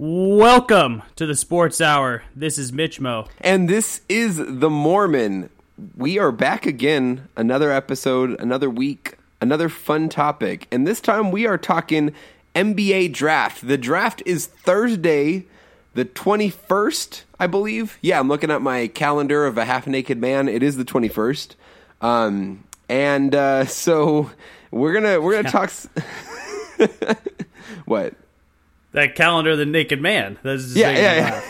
Welcome to the Sports Hour. This is Mitch Mo. And this is The Mormon. We are back again. Another episode, another week, another fun topic. And this time we are talking NBA draft. The draft is Thursday, the 21st, I believe. Yeah, I'm looking at my calendar of a half-naked man. It is the 21st. So we're gonna talk... What? That calendar of the naked man. That's just yeah.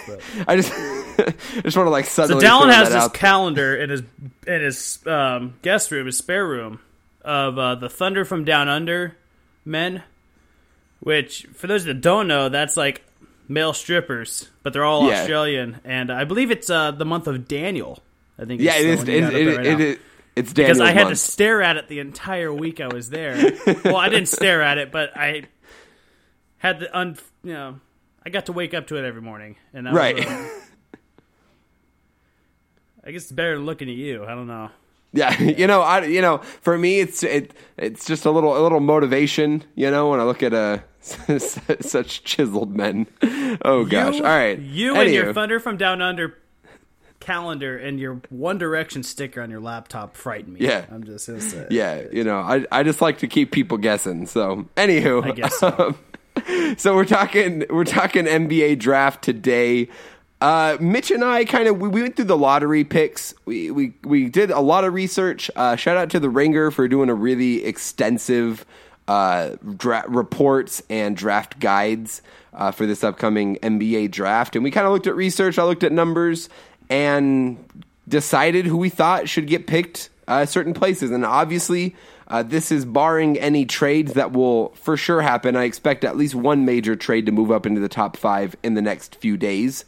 I just want to like suddenly. So Dallin has this calendar in his guest room, his spare room, of the Thunder from Down Under men, which for those that don't know, that's like male strippers, but they're all Australian, and I believe it's the month of Daniel. I think yeah, it's it is. It's Daniel's because I had month. To stare at it the entire week I was there. Well, I didn't stare at it, but I. Had the I got to wake up to it every morning, and that right. Was, I guess it's better than looking at you. I don't know. Yeah, for me, it's just a little motivation, when I look at such chiseled men. Oh gosh! All right, and your Thunder from Down Under calendar and your One Direction sticker on your laptop frighten me. Yeah, I'm just upset. Yeah, I just like to keep people guessing. So, anywho, I guess so. So we're talking NBA draft today. Mitch and I we went through the lottery picks. We did a lot of research. Shout out to The Ringer for doing a really extensive draft reports and draft guides for this upcoming NBA draft. And we kind of looked at research. I looked at numbers and decided who we thought should get picked certain places. And obviously. This is barring any trades that will for sure happen. I expect at least one major trade to move up into the top 5 in the next few days.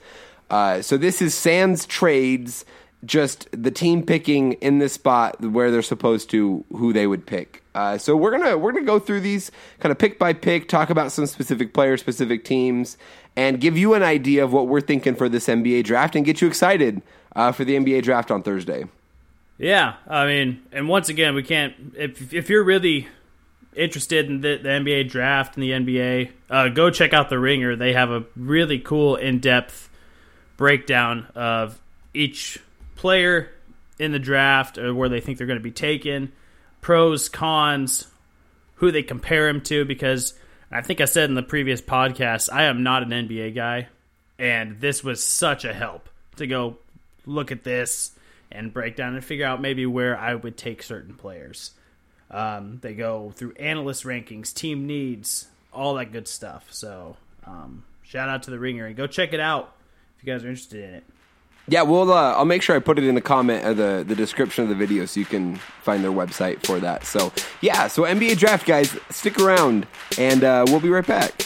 So this is sans trades, just the team picking in this spot where they're supposed to, who they would pick. So we're gonna go through these kind of pick by pick, talk about some specific players, specific teams, and give you an idea of what we're thinking for this NBA draft and get you excited for the NBA draft on Thursday. Yeah, I mean, and once again, we can't. If you're really interested in the NBA draft and the NBA, go check out The Ringer. They have a really cool, in-depth breakdown of each player in the draft, or where they think they're going to be taken, pros, cons, who they compare him to. Because I think I said in the previous podcast, I am not an NBA guy, and this was such a help to go look at this. And break down and figure out maybe where I would take certain players. They go through analyst rankings, team needs, all that good stuff. So shout out to The Ringer and go check it out if you guys are interested in it. Yeah, well, I'll make sure I put it in the comment or the description of the video so you can find their website for that. So yeah, so NBA Draft, guys, stick around and we'll be right back.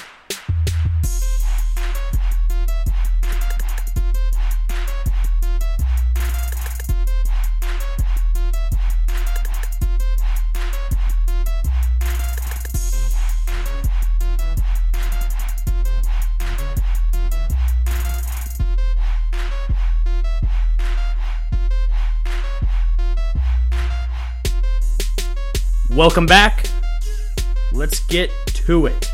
Welcome back. Let's get to it.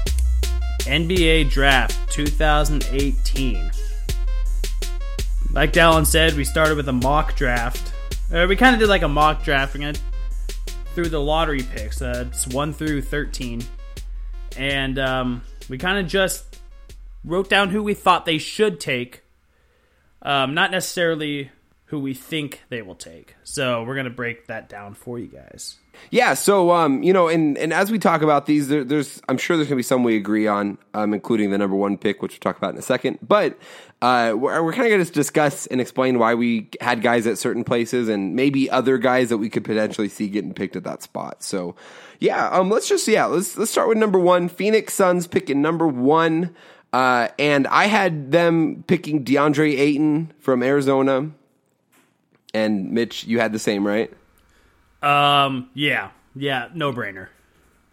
NBA Draft 2018. Like Dallin said, we started with a mock draft. We kind of did like a mock draft. We're going through the lottery picks. It's 1 through 13. And we kind of just wrote down who we thought they should take. Not necessarily who we think they will take. So we're going to break that down for you guys. Yeah, so, and as we talk about these, I'm sure there's going to be some we agree on, including the number 1 pick, which we'll talk about in a second. But we're kind of going to discuss and explain why we had guys at certain places and maybe other guys that we could potentially see getting picked at that spot. So, yeah, let's start with number 1. Phoenix Suns picking number 1. And I had them picking DeAndre Ayton from Arizona. And, Mitch, you had the same, right? Yeah, no brainer.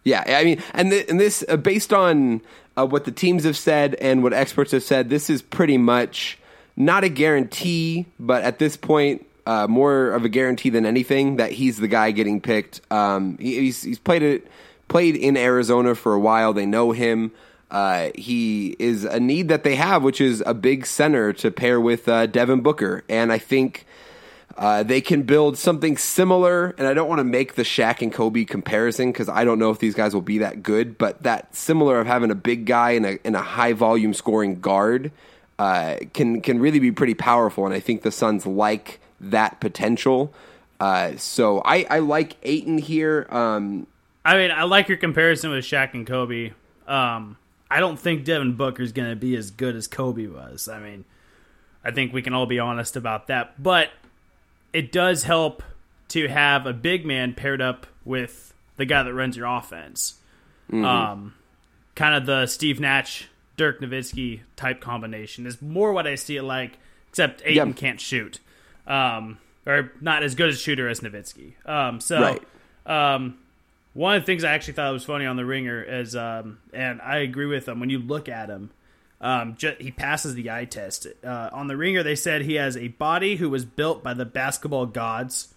Yeah, I mean, and this, based on what the teams have said and what experts have said, this is pretty much not a guarantee, but at this point, more of a guarantee than anything that he's the guy getting picked. He's played in Arizona for a while. They know him. He is a need that they have, which is a big center to pair with Devin Booker. And I think they can build something similar. And I don't want to make the Shaq and Kobe comparison because I don't know if these guys will be that good. But that similar of having a big guy and a high-volume scoring guard can really be pretty powerful. And I think the Suns like that potential. So I like Ayton here. I mean, I like your comparison with Shaq and Kobe. I don't think Devin Booker's going to be as good as Kobe was. I mean, I think we can all be honest about that. But it does help to have a big man paired up with the guy that runs your offense. Mm-hmm. Kind of the Steve Nash, Dirk Nowitzki type combination is more what I see it like, except Ayton can't shoot. Or not as good a shooter as Nowitzki. One of the things I actually thought was funny on The Ringer is, and I agree with him, when you look at him, he passes the eye test. On The Ringer, they said he has a body who was built by the basketball gods.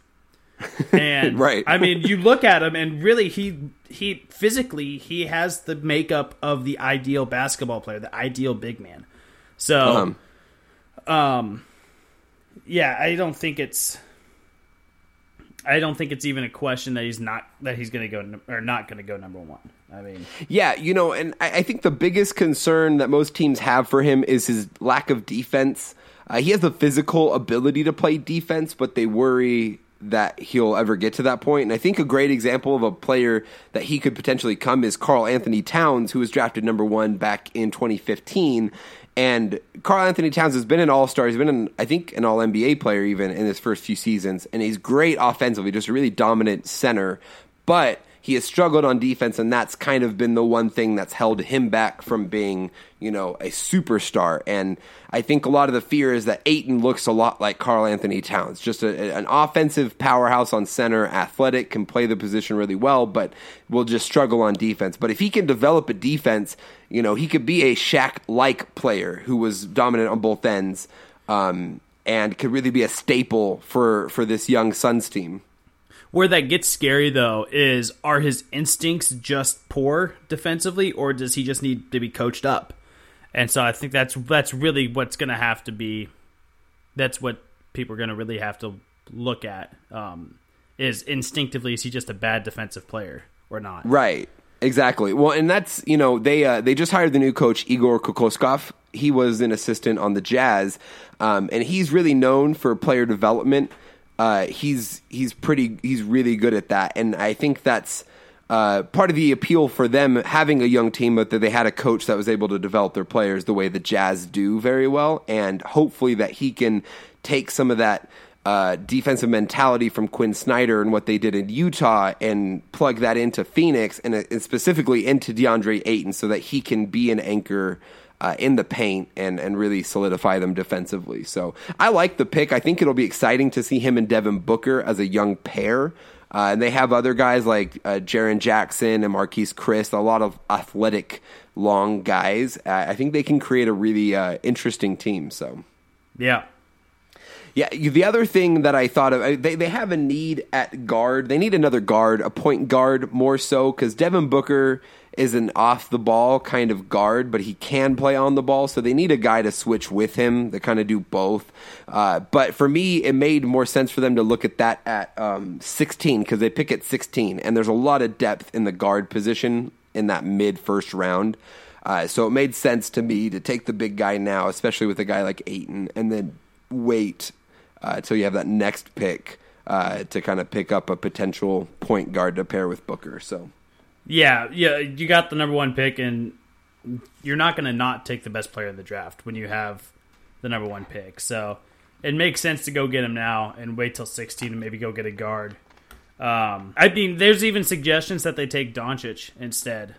And right. I mean, you look at him, and really, he physically, he has the makeup of the ideal basketball player, the ideal big man. So, yeah, I don't think it's even a question that he's not going to go number one. I mean, yeah, you know, and I think the biggest concern that most teams have for him is his lack of defense. He has the physical ability to play defense, but they worry that he'll ever get to that point. And I think a great example of a player that he could potentially come is Karl-Anthony Towns, who was drafted number one back in 2015. And Karl-Anthony Towns has been an all-star. He's been, an all-NBA player even in his first few seasons. And he's great offensively, just a really dominant center. But he has struggled on defense, and that's kind of been the one thing that's held him back from being, you know, a superstar. And I think a lot of the fear is that Ayton looks a lot like Karl-Anthony Towns, just an offensive powerhouse on center, athletic, can play the position really well, but will just struggle on defense. But if he can develop a defense, you know, he could be a Shaq-like player who was dominant on both ends, and could really be a staple for this young Suns team. Where that gets scary, though, is are his instincts just poor defensively, or does he just need to be coached up? And so I think that's really what's going to have to be. That's what people are going to really have to look at, is instinctively, is he just a bad defensive player or not? Right. Exactly. Well, and that's, you know, they just hired the new coach, Igor Kokoskov. He was an assistant on the Jazz, and he's really known for player development. He's really good at that, and I think that's part of the appeal for them having a young team, but that they had a coach that was able to develop their players the way the Jazz do very well, and hopefully that he can take some of that defensive mentality from Quinn Snyder and what they did in Utah and plug that into Phoenix and specifically into DeAndre Ayton, so that he can be an anchor in the paint and really solidify them defensively. So I like the pick. I think it'll be exciting to see him and Devin Booker as a young pair. And they have other guys like Jaren Jackson and Marquise Chris, a lot of athletic, long guys. I think they can create a really interesting team. So, yeah. The other thing that I thought of, they have a need at guard. They need another guard, a point guard more so, because Devin Booker is an off-the-ball kind of guard, but he can play on the ball, so they need a guy to switch with him. They kind of do both. But for me, it made more sense for them to look at that at 16, because they pick at 16, and there's a lot of depth in the guard position in that mid-first round. So it made sense to me to take the big guy now, especially with a guy like Ayton, and then wait till you have that next pick to kind of pick up a potential point guard to pair with Booker, so... Yeah, you got the number one pick, and you're not going to not take the best player in the draft when you have the number one pick. So it makes sense to go get him now and wait till 16 and maybe go get a guard. I mean, there's even suggestions that they take Doncic instead,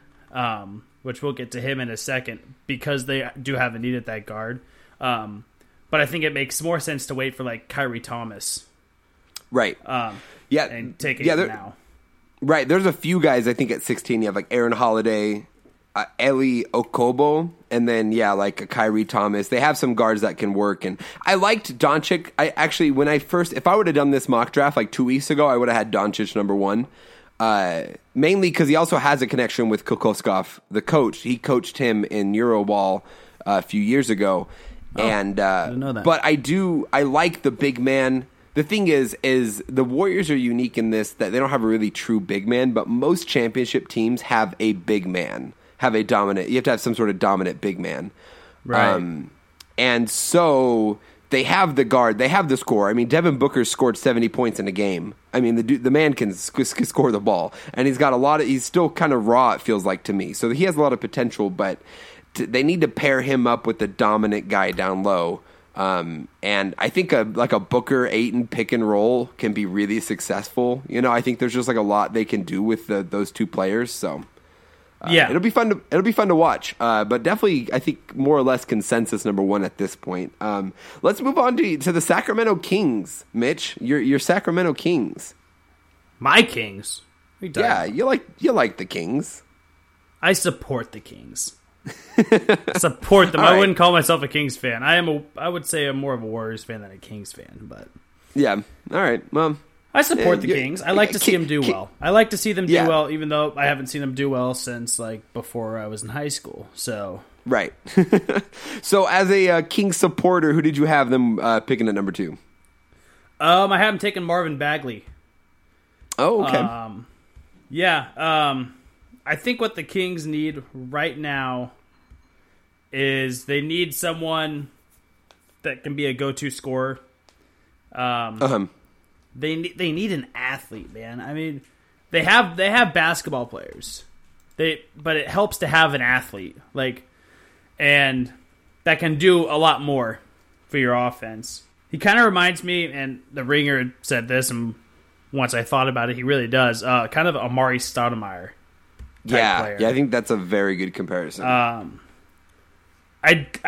which we'll get to him in a second, because they do have a need at that guard. But I think it makes more sense to wait for, like, Kyrie Thomas. Right. And take it now. Right, there's a few guys, I think, at 16. You have, like, Aaron Holiday, Elie Okobo, and then, like, Kyrie Thomas. They have some guards that can work. And I liked Doncic. I actually, if I would have done this mock draft, like, 2 weeks ago, I would have had Doncic number one. mainly because he also has a connection with Kokoskov, the coach. He coached him in Euroball a few years ago. Oh, and I didn't know that. But I like the big man. The thing is the Warriors are unique in this, that they don't have a really true big man, but most championship teams have a big man, you have to have some sort of dominant big man. Right. And so they have the guard, they have the scorer. I mean, Devin Booker scored 70 points in a game. I mean, the man can score the ball, and he's got a lot of, he's still kind of raw, it feels like to me. So he has a lot of potential, but they need to pair him up with the dominant guy down low. And I think a Booker Ayton pick and roll can be really successful. You know, I think there's just like a lot they can do with those two players. So yeah, it'll be fun to watch. But definitely, I think more or less consensus number one at this point. Let's move on to the Sacramento Kings, Mitch. Your Sacramento Kings, my Kings. Yeah, you like the Kings. I support the Kings. Support them. All right. I wouldn't call myself a Kings fan. I would say I'm more of a Warriors fan than a Kings fan, but yeah. All right. Well, I support the Kings. I like to see them do well. I like to see them do well, even though I haven't seen them do well since like before I was in high school. So right. So as a Kings supporter, who did you have them picking at number two? I haven't taken Marvin Bagley. Oh, okay. Yeah. I think what the Kings need right now is they need someone that can be a go-to scorer. They need an athlete, man. I mean, they have basketball players. But it helps to have an athlete, like, and that can do a lot more for your offense. He kind of reminds me, and the Ringer said this, and once I thought about it, he really does. Kind of Amari Stoudemire. Yeah, I think that's a very good comparison. I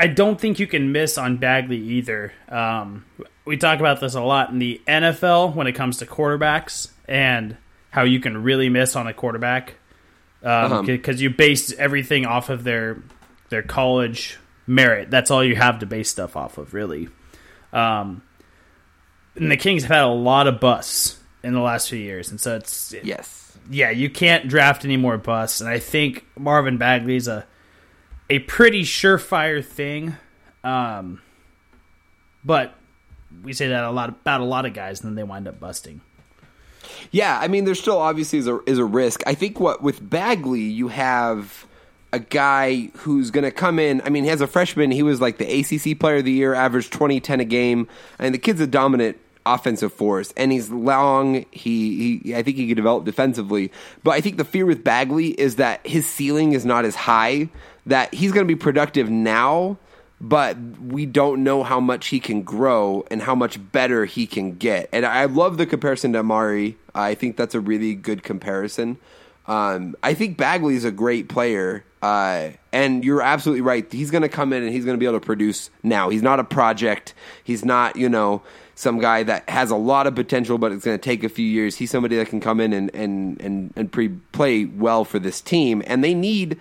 don't think you can miss on Bagley either. We talk about this a lot in the NFL when it comes to quarterbacks and how you can really miss on a quarterback because you base everything off of their college merit. That's all you have to base stuff off of, really. And the Kings have had a lot of busts in the last few years, and so yes. Yeah, you can't draft any more busts, and I think Marvin Bagley's a pretty surefire thing. But we say that about a lot of guys, and then they wind up busting. Yeah, I mean, there still obviously is a risk. I think with Bagley, you have a guy who's going to come in. I mean, as a freshman, he was like the ACC Player of the Year, averaged 20-10 a game, and the kid's a dominant offensive force, and he's long. I think he could develop defensively, but I think the fear with Bagley is that his ceiling is not as high, that he's going to be productive now, but we don't know how much he can grow and how much better he can get. And I love the comparison to Amari. I think that's a really good comparison. I think Bagley is a great player. And you're absolutely right. He's going to come in and he's going to be able to produce now. He's not a project. He's not, some guy that has a lot of potential, but it's going to take a few years. He's somebody that can come in and play well for this team. And they need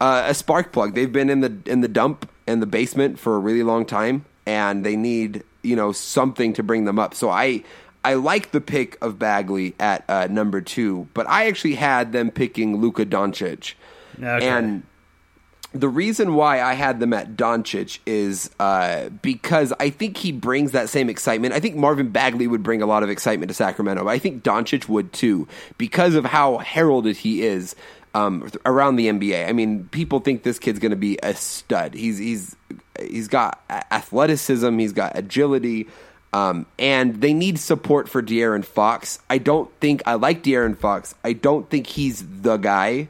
a spark plug. They've been in the dump and the basement for a really long time, and they need, something to bring them up. So I like the pick of Bagley at number two, but I actually had them picking Luka Doncic. Okay. And the reason why I had them at Doncic is because I think he brings that same excitement. I think Marvin Bagley would bring a lot of excitement to Sacramento, but I think Doncic would too because of how heralded he is around the NBA. I mean, people think this kid's going to be a stud. He's got athleticism. He's got agility. And they need support for De'Aaron Fox. I like De'Aaron Fox. I don't think he's the guy.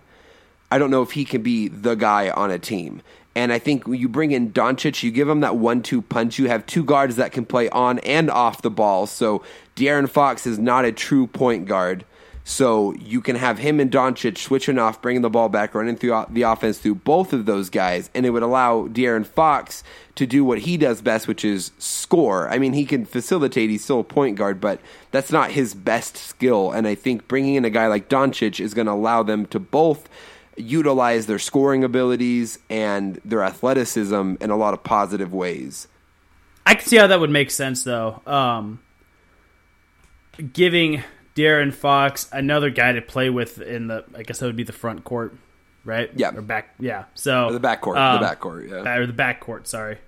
I don't know if he can be the guy on a team. And I think when you bring in Doncic, you give him that 1-2 punch. You have two guards that can play on and off the ball. So De'Aaron Fox is not a true point guard. So you can have him and Doncic switching off, bringing the ball back, running through the offense through both of those guys. And it would allow De'Aaron Fox to do what he does best, which is score. I mean, he can facilitate. He's still a point guard, but that's not his best skill. And I think bringing in a guy like Doncic is going to allow them to both utilize their scoring abilities and their athleticism in a lot of positive ways. I can see how that would make sense, though. Giving De'Aaron Fox, another guy to play with in the, I guess that would be the front court, right? Yeah. Or back, yeah. So or the back court, yeah. Or the back court, sorry.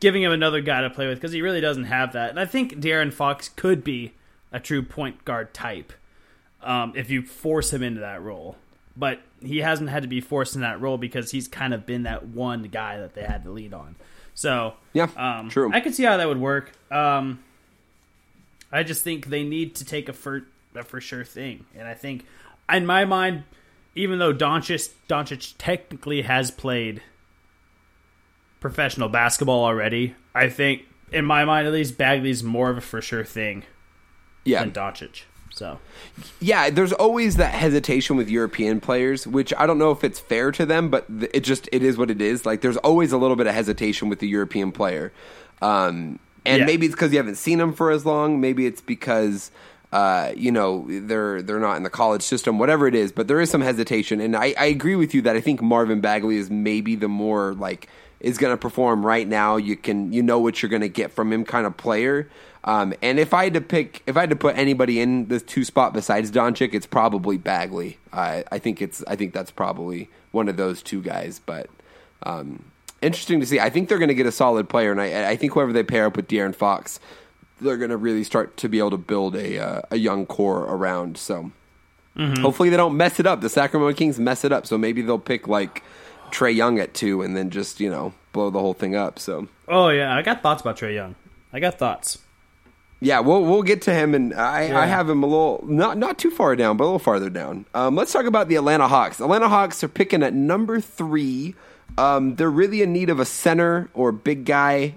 Giving him another guy to play with because he really doesn't have that. And I think De'Aaron Fox could be a true point guard type if you force him into that role. But he hasn't had to be forced in that role because he's kind of been that one guy that they had to lead on. So yeah, true. I could see how that would work. I just think they need to take a for sure thing. And I think, in my mind, even though Doncic technically has played professional basketball already, I think, in my mind at least, Bagley's more of a for sure thing than Doncic. So, yeah, there's always that hesitation with European players, which I don't know if it's fair to them, but it is what it is. Like, there's always a little bit of hesitation with the European player. Maybe it's because you haven't seen them for as long. Maybe it's because, they're not in the college system, whatever it is. But there is some hesitation. And I agree with you that I think Marvin Bagley is maybe the more, like, is going to perform right now. What you're going to get from him kind of player. And if I had to put anybody in the two spot besides Doncic, it's probably Bagley. I think that's probably one of those two guys. But interesting to see. I think they're going to get a solid player, and I think whoever they pair up with De'Aaron Fox, they're going to really start to be able to build a young core around. So hopefully they don't mess it up. The Sacramento Kings mess it up, so maybe they'll pick like Trae Young at 2, and then just blow the whole thing up. So I got thoughts about Trae Young. Yeah, we'll get to him, and I have him a little not too far down, but a little farther down. Let's talk about the Atlanta Hawks. Atlanta Hawks are picking at number 3. They're really in need of a center or big guy.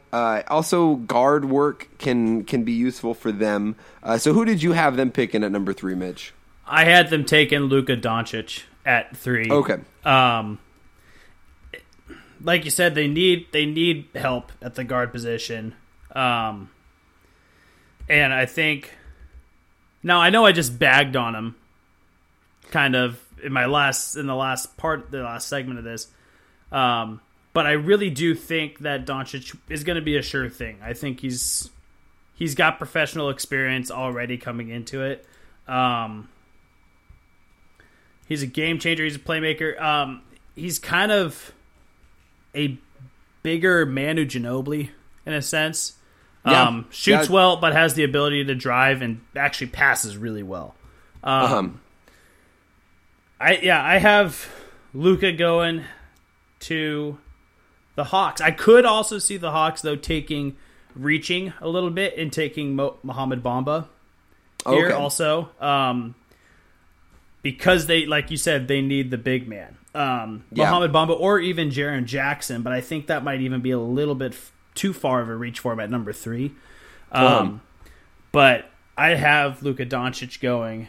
Also, guard work can be useful for them. So, who did you have them picking at number 3, Mitch? I had them taking Luka Doncic at 3. Okay. Like you said, they need help at the guard position. And I think, now I know I just bagged on him, kind of in the last segment of this, but I really do think that Doncic is going to be a sure thing. I think he's got professional experience already coming into it. He's a game changer. He's a playmaker. He's kind of a bigger Manu Ginobili in a sense. Shoots well, but has the ability to drive and actually passes really well. I have Luka going to the Hawks. I could also see the Hawks, though, reaching a little bit and taking Mohamed Bamba here also. Because they, like you said, they need the big man. Mohamed Bamba or even Jaren Jackson, but I think that might even be a little bit too far of a reach for him at number 3. But I have Luka Doncic going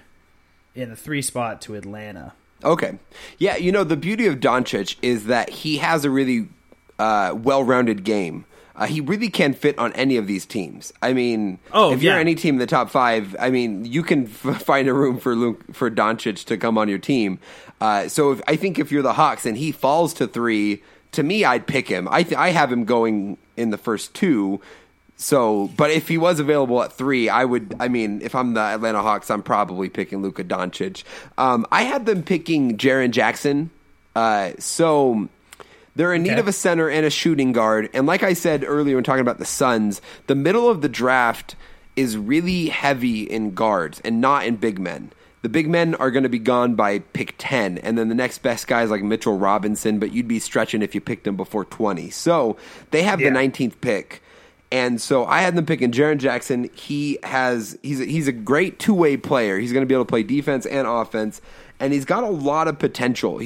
in the 3 spot to Atlanta. Okay. Yeah, the beauty of Doncic is that he has a really well-rounded game. He really can fit on any of these teams. I mean, if you're any team in the top 5, I mean, you can find a room for Doncic to come on your team. So I think if you're the Hawks and he falls to 3, to me, I'd pick him. I have him going in the first 2. So, but if he was available at 3, if I'm the Atlanta Hawks, I'm probably picking Luka Doncic. I had them picking Jaren Jackson. So they're in need of a center and a shooting guard. And like I said earlier when talking about the Suns, the middle of the draft is really heavy in guards and not in big men. The big men are going to be gone by pick 10, and then the next best guy is like Mitchell Robinson, but you'd be stretching if you picked him before 20. So they have the 19th pick, and so I had them picking Jaren Jackson. He's a great two-way player. He's going to be able to play defense and offense, and he's got a lot of potential.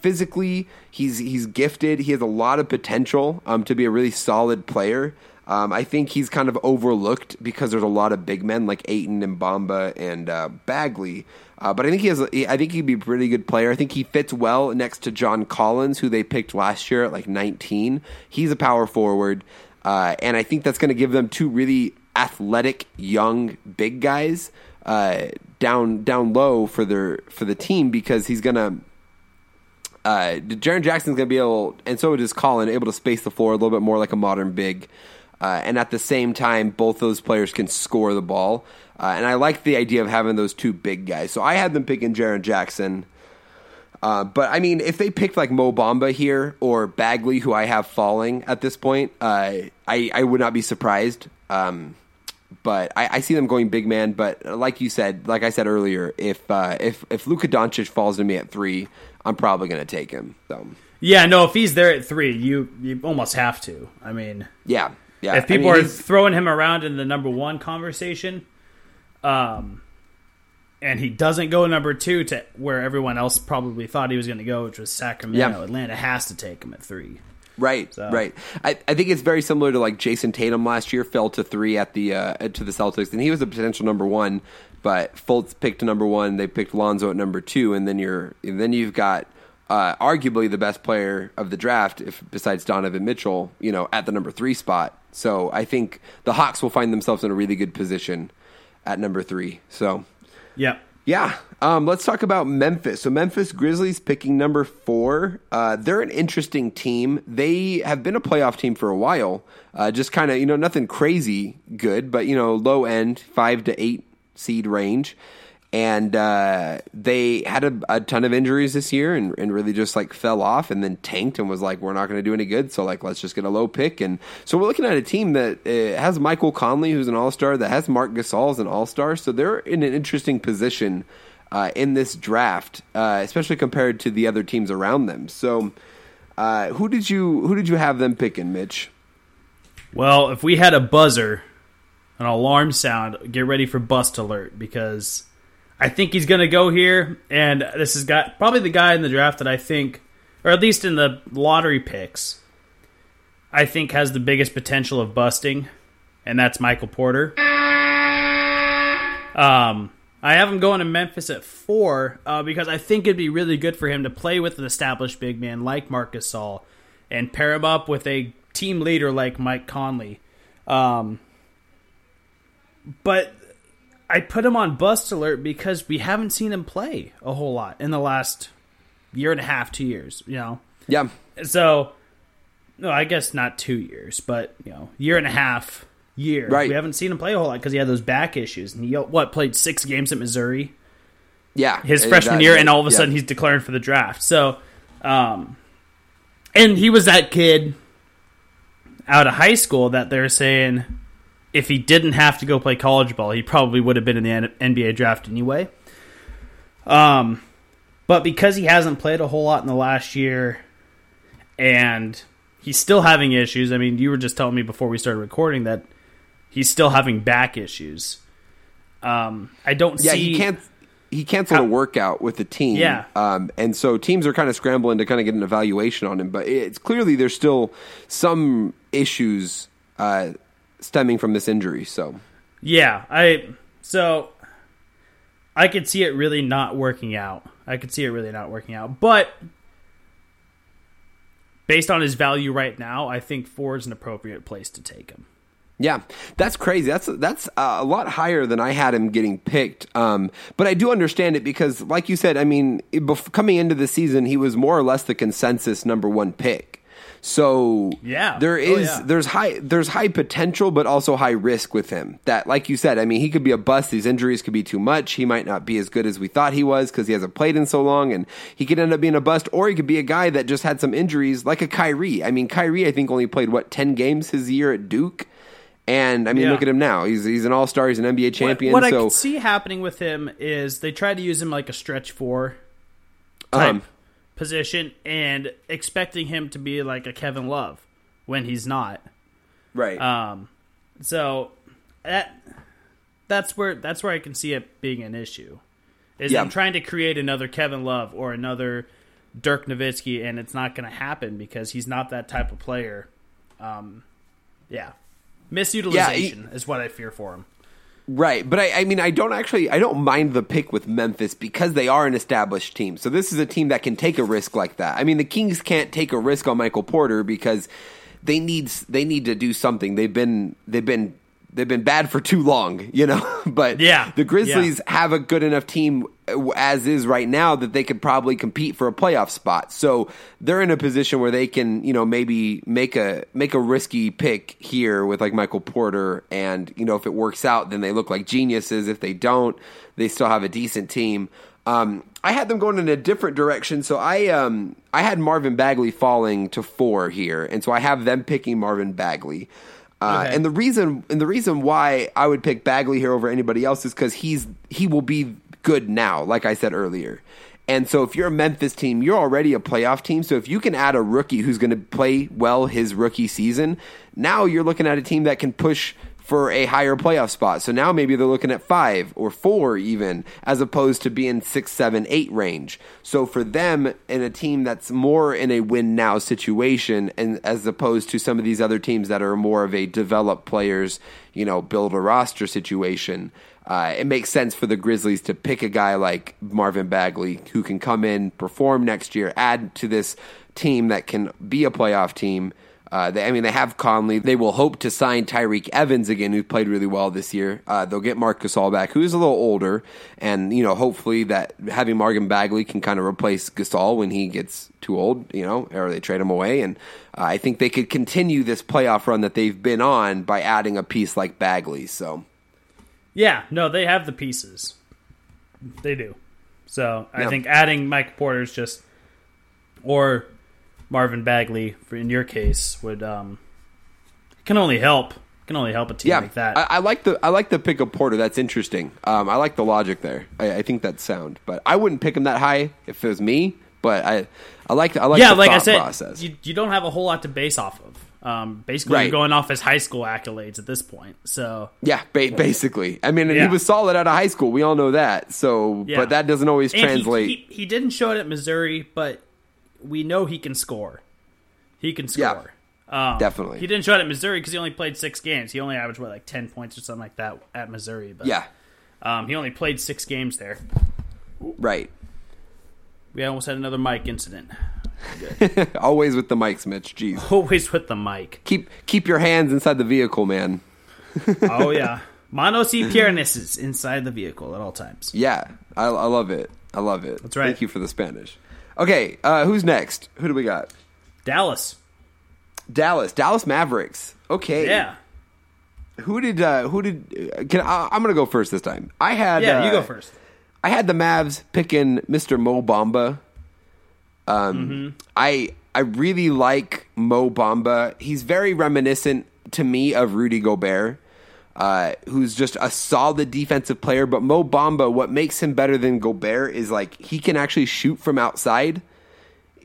Physically, he's gifted. He has a lot of potential to be a really solid player. I think he's kind of overlooked because there's a lot of big men like Ayton and Bamba and Bagley, but I think he'd be a pretty good player. I think he fits well next to John Collins, who they picked last year at like 19. He's a power forward, and I think that's going to give them 2 really athletic young big guys down low for the team because he's going to. Jaren Jackson's going to be able, and so is Colin, able to space the floor a little bit more like a modern big. And at the same time, both those players can score the ball. And I like the idea of having those two big guys. So I had them picking Jaren Jackson. But, I mean, if they picked, like, Mo Bamba here or Bagley, who I have falling at this point, I would not be surprised. But I see them going big man. But like I said earlier, if Luka Doncic falls to me at 3, I'm probably going to take him. So. Yeah, no, if he's there at 3, you almost have to. I mean, yeah. If people are throwing him around in the number 1 conversation, and he doesn't go number 2 to where everyone else probably thought he was going to go, which was Sacramento. Yeah. Atlanta has to take him at 3. Right, so. Right. I think it's very similar to like Jason Tatum last year fell to 3 at the to the Celtics, and he was a potential number 1, but Fultz picked number 1. They picked Lonzo at number 2, and then you've got arguably the best player of the draft, if besides Donovan Mitchell, you know, at the number 3 spot. So I think the Hawks will find themselves in a really good position at number 3. So. Yeah. Let's talk about Memphis. So Memphis Grizzlies picking number 4. They're an interesting team. They have been a playoff team for a while. Just kind of, you know, nothing crazy good, but, you know, low end 5 to 8 seed range. And they had a ton of injuries this year and really just like fell off and then tanked and was like, we're not going to do any good. So like, let's just get a low pick. And so we're looking at a team that has Michael Conley, who's an all-star, that has Marc Gasol as an all-star. So they're in an interesting position in this draft, especially compared to the other teams around them. So who did you have them picking, Mitch? Well, if we had a buzzer, an alarm sound, get ready for bust alert, because I think he's going to go here, and this is probably the guy in the draft that I think, or at least in the lottery picks, I think has the biggest potential of busting, and that's Michael Porter. I have him going to Memphis at 4 because I think it'd be really good for him to play with an established big man like Marc Gasol and pair him up with a team leader like Mike Conley. But I put him on bust alert because we haven't seen him play a whole lot in the last year and a half, 2 years, you know? Yeah. So, no, I guess not 2 years, but, you know, year and a half, year. Right. We haven't seen him play a whole lot because he had those back issues. And he, played 6 games at Missouri? Yeah. His freshman year, and all of a sudden he's declaring for the draft. So, and he was that kid out of high school that they're saying, if he didn't have to go play college ball, he probably would have been in the NBA draft anyway. But because he hasn't played a whole lot in the last year and he's still having issues, I mean, you were just telling me before we started recording that he's still having back issues. I don't see... He canceled a workout with the team, and so teams are kind of scrambling to kind of get an evaluation on him, but it's clearly there's still some issues stemming from this injury, so I could see it really not working out. But based on his value right now, I think 4 is an appropriate place to take him. Yeah, that's crazy. That's a lot higher than I had him getting picked. But I do understand it because, like you said, I mean, coming into the season, he was more or less the consensus number 1 pick. So there's high potential, but also high risk with him. That, like you said, I mean, he could be a bust. These injuries could be too much. He might not be as good as we thought he was because he hasn't played in so long, and he could end up being a bust. Or he could be a guy that just had some injuries, like a Kyrie. I mean, Kyrie, I think, only played 10 games his year at Duke, and I mean, look at him now. He's an all-star. He's an NBA champion. What I could see happening with him is they try to use him like a stretch 4 type position, and expecting him to be like a Kevin Love when he's not. Right. So that's where I can see it being an issue. Is I'm trying to create another Kevin Love or another Dirk Nowitzki, and it's not going to happen because he's not that type of player. Misutilization is what I fear for him. Right, but I mean, I don't mind the pick with Memphis because they are an established team. So this is a team that can take a risk like that. I mean, the Kings can't take a risk on Michael Porter because they need to do something. They've been bad for too long, you know. But the Grizzlies have a good enough team as is right now that they could probably compete for a playoff spot. So they're in a position where they can, you know, maybe make a risky pick here with like Michael Porter. And, you know, if it works out, then they look like geniuses. If they don't, they still have a decent team. I had them going in a different direction, so I had Marvin Bagley falling to 4 here, and so I have them picking Marvin Bagley. Okay. And the reason why I would pick Bagley here over anybody else is because he will be good now, like I said earlier. And so if you're a Memphis team, you're already a playoff team. So if you can add a rookie who's going to play well his rookie season, now you're looking at a team that can push for a higher playoff spot. So now maybe they're looking at 5 or 4 even, as opposed to being 6, 7, 8 range. So for them, in a team that's more in a win now situation, and as opposed to some of these other teams that are more of a develop players, you know, build a roster situation, it makes sense for the Grizzlies to pick a guy like Marvin Bagley who can come in, perform next year, add to this team that can be a playoff team. They have Conley. They will hope to sign Tyreek Evans again, who played really well this year. They'll get Marc Gasol back, who is a little older. And, you know, hopefully that having Marvin Bagley can kind of replace Gasol when he gets too old, you know, or they trade him away. And I think they could continue this playoff run that they've been on by adding a piece like Bagley. So, yeah, no, they have the pieces. They do. So I think adding Mike Porter's just or Marvin Bagley, in your case, would can only help. Can only help a team like that. I like the pick of Porter. That's interesting. I like the logic there. I think that's sound. But I wouldn't pick him that high if it was me. But I like the thought process. You don't have a whole lot to base off of. Basically, right. You're going off his high school accolades at this point. So yeah, basically. I mean, He was solid out of high school. We all know that. So, But that doesn't always translate. He didn't show it at Missouri, but we know he can score. Yeah, definitely. He didn't show it at Missouri because he only played 6 games. He only averaged, 10 points or something like that at Missouri. But, he only played 6 games there. Right. We almost had another mic incident. Good. Always with the mics, Mitch. Jeez. Always with the mic. Keep your hands inside the vehicle, man. Oh, yeah. Manos y piernas is inside the vehicle at all times. Yeah. I love it. I love it. That's right. Thank you for the Spanish. Okay, who's next? Who do we got? Dallas Mavericks. Okay. Yeah. I'm going to go first this time. You go first. I had the Mavs picking Mr. Mo Bamba. I really like Mo Bamba. He's very reminiscent to me of Rudy Gobert, who's just a solid defensive player. But Mo Bamba, what makes him better than Gobert is he can actually shoot from outside,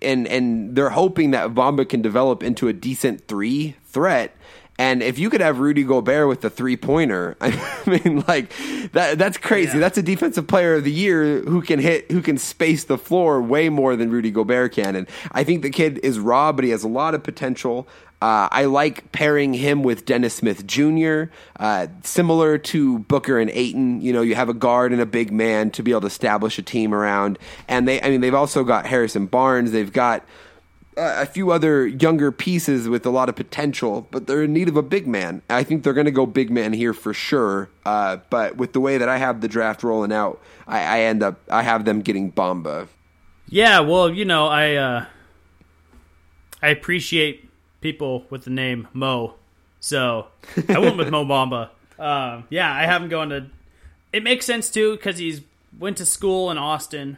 and they're hoping that Bamba can develop into a decent 3 threat. And if you could have Rudy Gobert with the 3-pointer, I mean, that's crazy. Yeah. That's a defensive player of the year who can space the floor way more than Rudy Gobert can. And I think the kid is raw, but he has a lot of potential. I like pairing him with Dennis Smith Jr., similar to Booker and Ayton. You know, you have a guard and a big man to be able to establish a team around. And they've also got Harrison Barnes. They've got a few other younger pieces with a lot of potential, but they're in need of a big man. I think they're going to go big man here for sure. But with the way that I have the draft rolling out, I have them getting Bamba. Yeah, well, you know, I appreciate people with the name Mo, so I went with Mo Bamba. I have him going to. It makes sense too because he went to school in Austin,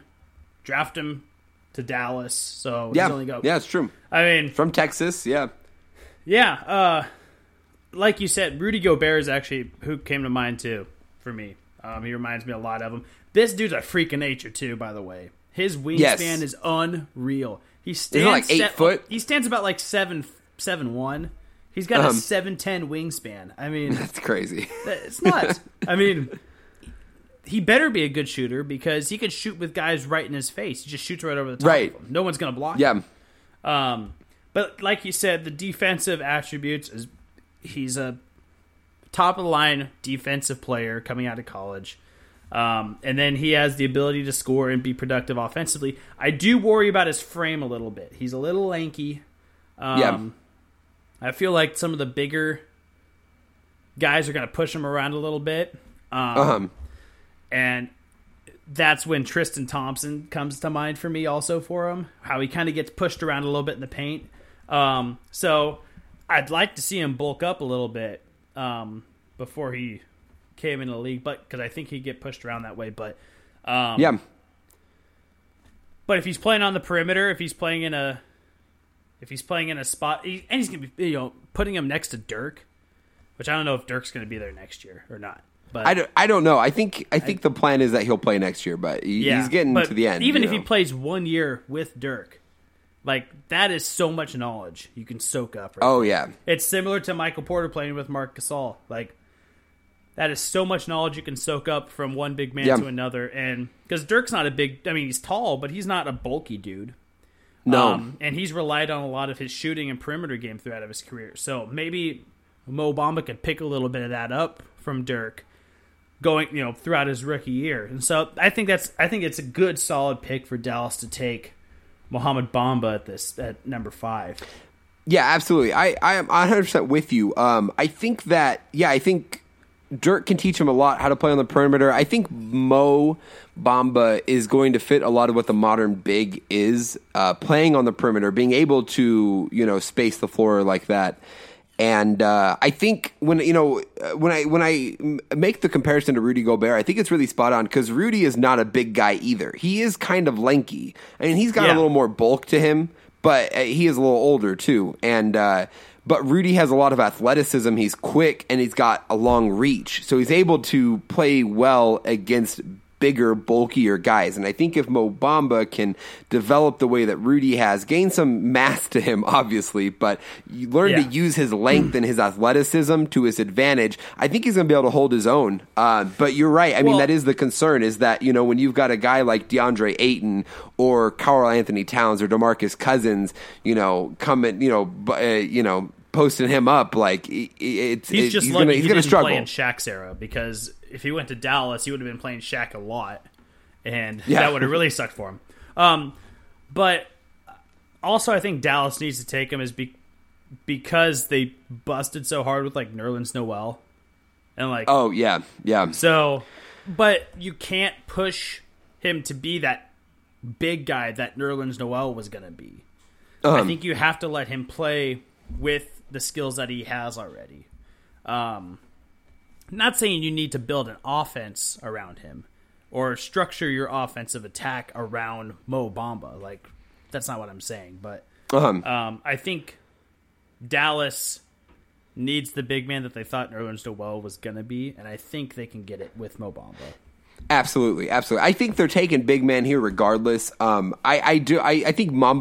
draft him to Dallas, so he's only go. Yeah, it's true. I mean, from Texas, yeah. Like you said, Rudy Gobert is actually who came to mind too for me. He reminds me a lot of him. This dude's a freak of nature too, by the way. His wingspan is unreal. He stands like 8 foot. He stands about 7'1". He's got a 7'10" wingspan. I mean, that's crazy. It's nuts. I mean, he better be a good shooter because he could shoot with guys right in his face. He just shoots right over the top of him. No one's going to block him. But like you said, the defensive attributes is he's a top of the line defensive player coming out of college. And then he has the ability to score and be productive offensively. I do worry about his frame a little bit. He's a little lanky. I feel like some of the bigger guys are going to push him around a little bit. And that's when Tristan Thompson comes to mind for me also for him, how he kind of gets pushed around a little bit in the paint. So I'd like to see him bulk up a little bit before he came into the league, but because I think he'd get pushed around that way. But but if he's playing on the perimeter, if he's playing in a spot, and he's gonna be putting him next to Dirk, which I don't know if Dirk's gonna be there next year or not. But I don't know. I think the plan is that he'll play next year, but he's getting to the end. Even if he plays 1 year with Dirk, like that is so much knowledge you can soak up. Right? Oh yeah, it's similar to Michael Porter playing with Marc Gasol. Like that is so much knowledge you can soak up from one big man to another, and because Dirk's not a big. I mean, he's tall, but he's not a bulky dude. No, and he's relied on a lot of his shooting and perimeter game throughout of his career. So maybe Mo Bamba could pick a little bit of that up from Dirk. Going, throughout his rookie year, and so I think it's a good, solid pick for Dallas to take Mohamed Bamba at number 5. Yeah, absolutely. I am 100% with you. I think Dirk can teach him a lot how to play on the perimeter. I think Mo Bamba is going to fit a lot of what the modern big is, playing on the perimeter, being able to space the floor like that. And I think when I make the comparison to Rudy Gobert, I think it's really spot on because Rudy is not a big guy either. He is kind of lanky. I mean, he's got a little more bulk to him, but he is a little older too. And but Rudy has a lot of athleticism. He's quick and he's got a long reach, so he's able to play well against bigger, bulkier guys. And I think if Mo Bamba can develop the way that Rudy has, gain some mass to him, obviously, but you learn to use his length and his athleticism to his advantage, I think he's going to be able to hold his own. But you're right. I mean, that is the concern is that, when you've got a guy like DeAndre Ayton or Karl-Anthony Towns or DeMarcus Cousins, coming, posting him up, like he's going to struggle in Shaq's era, because if he went to Dallas, he would have been playing Shaq a lot, and that would have really sucked for him. But also, I think Dallas needs to take him because they busted so hard with like Nerlens Noel, and like So, but you can't push him to be that big guy that Nerlens Noel was going to be. I think you have to let him play with the skills that he has already. Not saying you need to build an offense around him or structure your offensive attack around Mo Bamba. Like, that's not what I'm saying. But I think Dallas needs the big man that they thought Nerlens Noel was going to be, and I think they can get it with Mo Bamba. Absolutely, absolutely. I think they're taking big man here regardless. I think Mo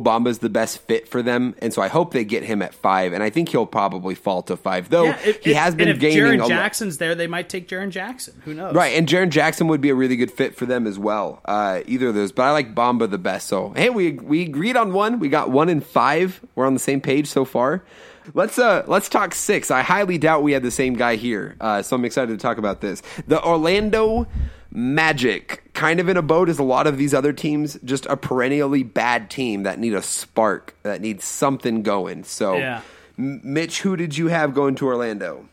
Bamba's the best fit for them, and so I hope they get him at 5, and I think he'll probably fall to 5, though if Jaren Jackson's there, they might take Jaren Jackson. Who knows? Right, and Jaren Jackson would be a really good fit for them as well, either of those, but I like Bamba the best. So, hey, we agreed on one. We got 1 and 5. We're on the same page so far. Let's talk 6. I highly doubt we had the same guy here, so I'm excited to talk about this. The Orlando Magic, kind of in a boat as a lot of these other teams, just a perennially bad team that need a spark, that needs something going. So, Mitch, who did you have going to Orlando?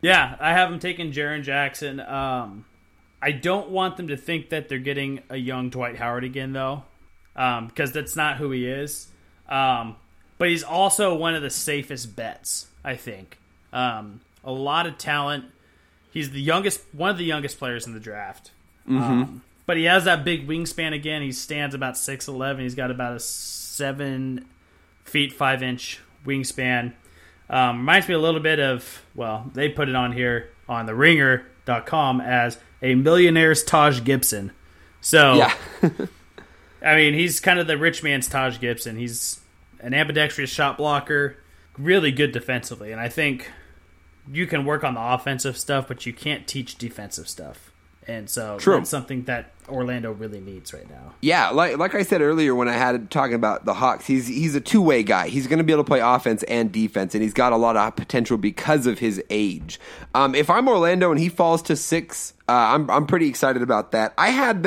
Yeah, I have them taking Jaren Jackson. I don't want them to think that they're getting a young Dwight Howard again, though, because that's not who he is. But he's also one of the safest bets, I think. A lot of talent. He's one of the youngest players in the draft. Mm-hmm. But he has that big wingspan again. He stands about 6'11". He's got about a 7'5" wingspan. Reminds me a little bit of, they put it on here on theringer.com as a millionaire's Taj Gibson. So, I mean, he's kind of the rich man's Taj Gibson. He's an ambidextrous shot blocker, really good defensively. And I think you can work on the offensive stuff, but you can't teach defensive stuff. And so that's something that Orlando really needs right now. Yeah, like I said earlier when I had talking about the Hawks, he's a two-way guy. He's going to be able to play offense and defense, and he's got a lot of potential because of his age. If I'm Orlando and he falls to 6, I'm pretty excited about that. I had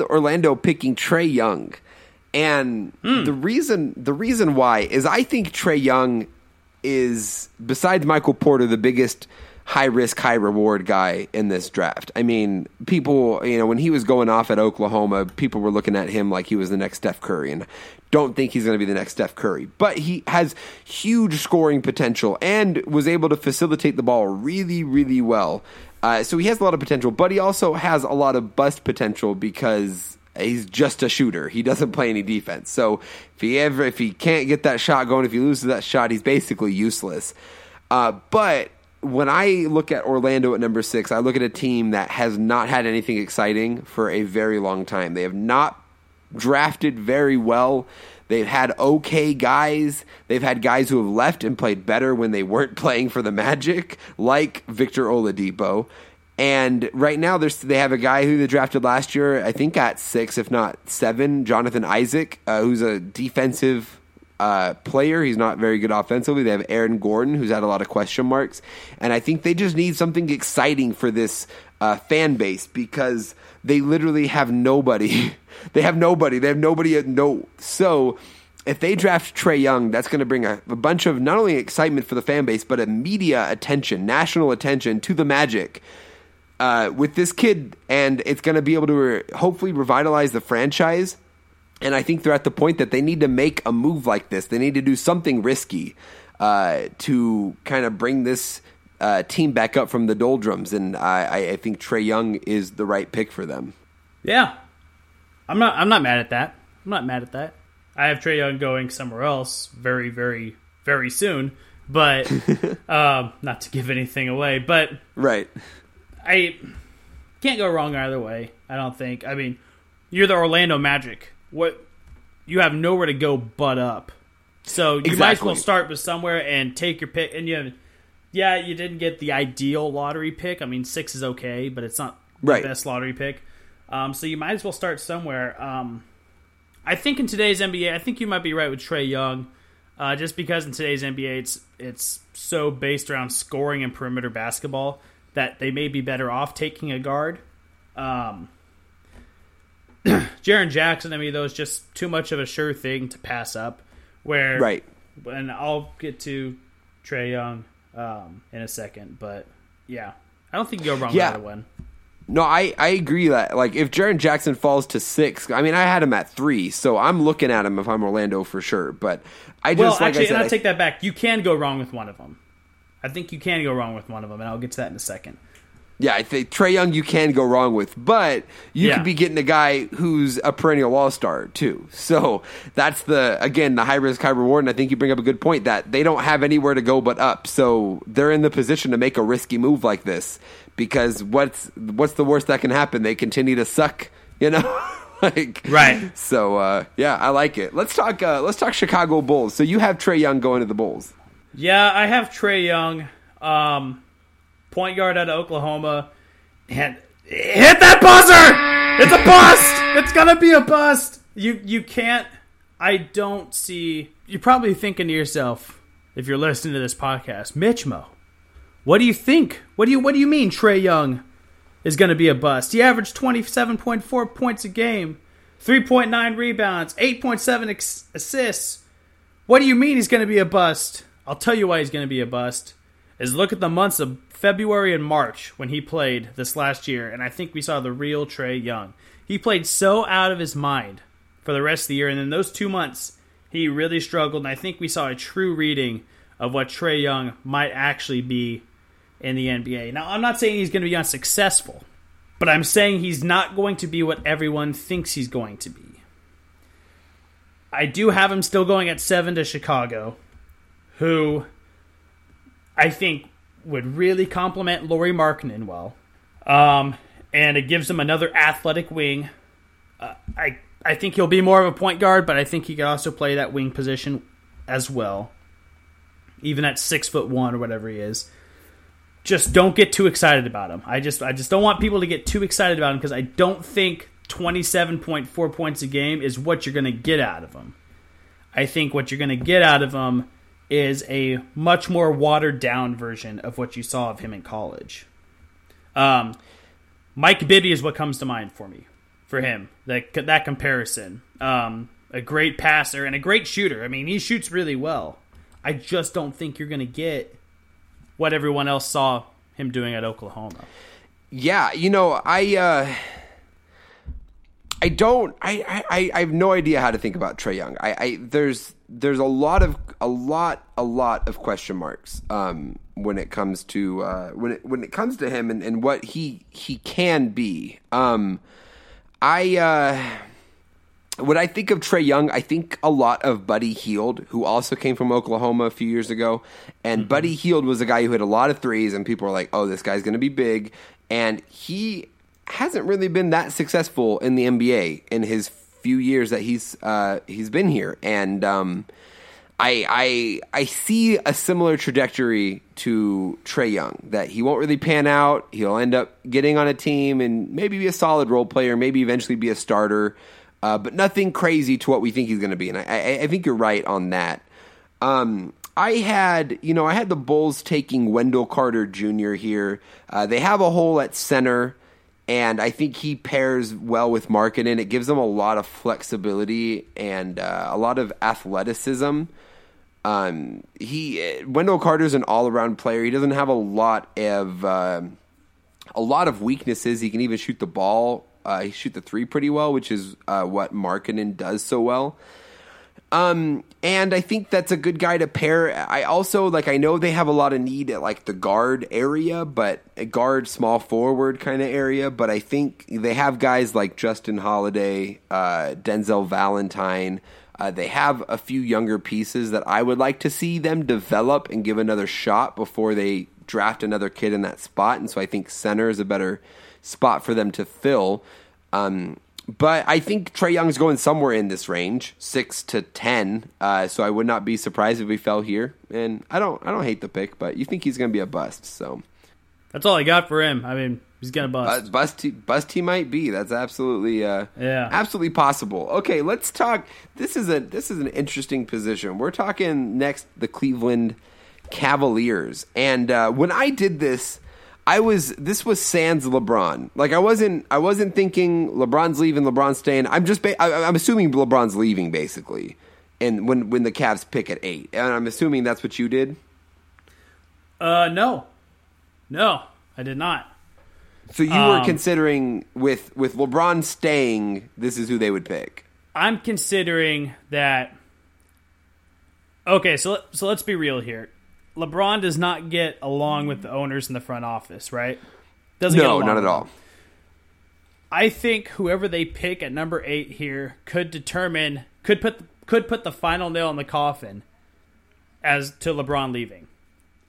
Orlando picking Trae Young. And the reason why is I think Trae Young is, besides Michael Porter, the biggest high risk, high reward guy in this draft. I mean, people, you know, when he was going off at Oklahoma, people were looking at him like he was the next Steph Curry, and don't think he's going to be the next Steph Curry, but he has huge scoring potential and was able to facilitate the ball really, really well. So he has a lot of potential, but he also has a lot of bust potential because he's just a shooter. He doesn't play any defense. So if he can't get that shot going, if he loses that shot, he's basically useless. But when I look at Orlando at number 6, I look at a team that has not had anything exciting for a very long time. They have not drafted very well. They've had okay guys. They've had guys who have left and played better when they weren't playing for the Magic, like Victor Oladipo. And right now, they have a guy who they drafted last year, I think at 6, if not 7, Jonathan Isaac, who's a defensive player. He's not very good offensively. They have Aaron Gordon, who's had a lot of question marks. And I think they just need something exciting for this fan base, because they literally have nobody. So if they draft Trae Young, that's going to bring a bunch of not only excitement for the fan base, but a media attention, national attention to the Magic with this kid. And it's going to be able to hopefully revitalize the franchise. And I think they're at the point that they need to make a move like this. They need to do something risky to kind of bring this team back up from the doldrums, and I think Trae Young is the right pick for them. Yeah, I'm not mad at that. I'm not mad at that. I have Trae Young going somewhere else very, very, very soon, but not to give anything away. But right, I can't go wrong either way, I don't think. I mean, you're the Orlando Magic. You have nowhere to go but up, so you might as well start with somewhere and take your pick. And yeah, you didn't get the ideal lottery pick. I mean, 6 is okay, but it's not the best lottery pick. So you might as well start somewhere. I think in today's NBA, I think you might be right with Trae Young, just because in today's NBA, it's so based around scoring and perimeter basketball that they may be better off taking a guard. Jaren Jackson, I mean, though, is just too much of a sure thing to pass up. And I'll get to Trae Young in a second, but yeah, I don't think you go wrong with that one. No, I agree that, like, if Jaren Jackson falls to 6, I mean, I had him at 3, so I'm looking at him if I'm Orlando for sure. But I just I take that back. You can go wrong with one of them. I think you can go wrong with one of them, and I'll get to that in a second. Yeah, I think Trae Young you can go wrong with, but you could be getting a guy who's a perennial all-star too. So that's the high-risk, high-reward, and I think you bring up a good point that they don't have anywhere to go but up. So they're in the position to make a risky move like this, because what's the worst that can happen? They continue to suck, you know? Right. So, yeah, I like it. Let's talk Chicago Bulls. So you have Trae Young going to the Bulls. Yeah, I have Trae Young. Point guard out of Oklahoma, and hit that buzzer. It's a bust. It's gonna be a bust. You can't. I don't see. You're probably thinking to yourself, if you're listening to this podcast, Mitch Mo, what do you think? What do you mean Trae Young is gonna be a bust? He averaged 27.4 points a game, 3.9 rebounds, 8.7 assists. What do you mean he's gonna be a bust? I'll tell you why he's gonna be a bust. Is look at the months of February and March when he played this last year, and I think we saw the real Trae Young. He played so out of his mind for the rest of the year, and then those 2 months, he really struggled, and I think we saw a true reading of what Trae Young might actually be in the NBA. Now, I'm not saying he's going to be unsuccessful, but I'm saying he's not going to be what everyone thinks he's going to be. I do have him still going at 7 to Chicago, who I think would really complement Lauri Markkanen well. And it gives him another athletic wing. I think he'll be more of a point guard, but I think he could also play that wing position as well, even at 6'1" or whatever he is. Just don't get too excited about him. I just don't want people to get too excited about him, because I don't think 27.4 points a game is what you're going to get out of him. I think what you're going to get out of him is a much more watered-down version of what you saw of him in college. Mike Bibby is what comes to mind for me, for him, that comparison. A great passer and a great shooter. I mean, he shoots really well. I just don't think you're going to get what everyone else saw him doing at Oklahoma. Yeah, you know, I don't. I have no idea how to think about Trae Young. There's a lot of question marks when it comes to him and what he can be. When I think of Trae Young, I think a lot of Buddy Hield, who also came from Oklahoma a few years ago. And mm-hmm. Buddy Hield was a guy who hit a lot of threes, and people were like, "Oh, this guy's going to be big," and he hasn't really been that successful in the NBA in his few years that he's been here. And I see a similar trajectory to Trae Young, that he won't really pan out. He'll end up getting on a team and maybe be a solid role player, maybe eventually be a starter, but nothing crazy to what we think he's going to be. And I think you're right on that. I had the Bulls taking Wendell Carter Jr. here. They have a hole at center, and I think he pairs well with Markkanen. It gives them a lot of flexibility and a lot of athleticism. Wendell Carter's an all-around player. He doesn't have a lot of weaknesses. He can even shoot the ball. He shoot the three pretty well, which is what Markkanen does so well. And I think that's a good guy to pair. I also, I know they have a lot of need at, the guard area, but a guard, small forward kind of area. But I think they have guys like Justin Holiday, Denzel Valentine. They have a few younger pieces that I would like to see them develop and give another shot before they draft another kid in that spot. And so I think center is a better spot for them to fill. But I think Trae Young's going somewhere in this range, 6 to 10. So I would not be surprised if he fell here. And I don't hate the pick, but you think he's going to be a bust. So that's all I got for him. I mean, he's going to bust. Bust he might be. That's absolutely, absolutely possible. Okay, let's talk. This is an interesting position. We're talking next the Cleveland Cavaliers, and when I did this. This was sans LeBron. I wasn't thinking LeBron's leaving, LeBron's staying. I'm assuming LeBron's leaving basically, and when the Cavs pick at 8, and I'm assuming that's what you did. No, I did not. So you were considering with LeBron staying, this is who they would pick. I'm considering that. Okay, so let's be real here. LeBron does not get along with the owners in the front office, right? No, not at all. I think whoever they pick at number 8 here could put the final nail in the coffin as to LeBron leaving.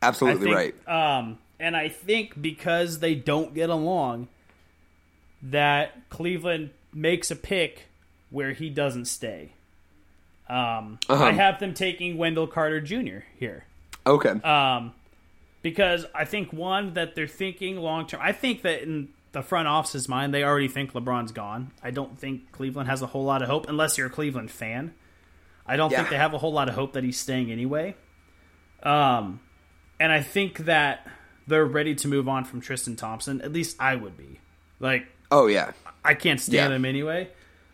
Absolutely, I think, right. And I think because they don't get along, that Cleveland makes a pick where he doesn't stay. I have them taking Wendell Carter Jr. here. Okay. Because I think, one, that they're thinking long-term. I think that in the front office's mind, they already think LeBron's gone. I don't think Cleveland has a whole lot of hope, unless you're a Cleveland fan. I don't think they have a whole lot of hope that he's staying anyway. And I think that they're ready to move on from Tristan Thompson. At least I would be. Oh, yeah. I can't stand him anyway.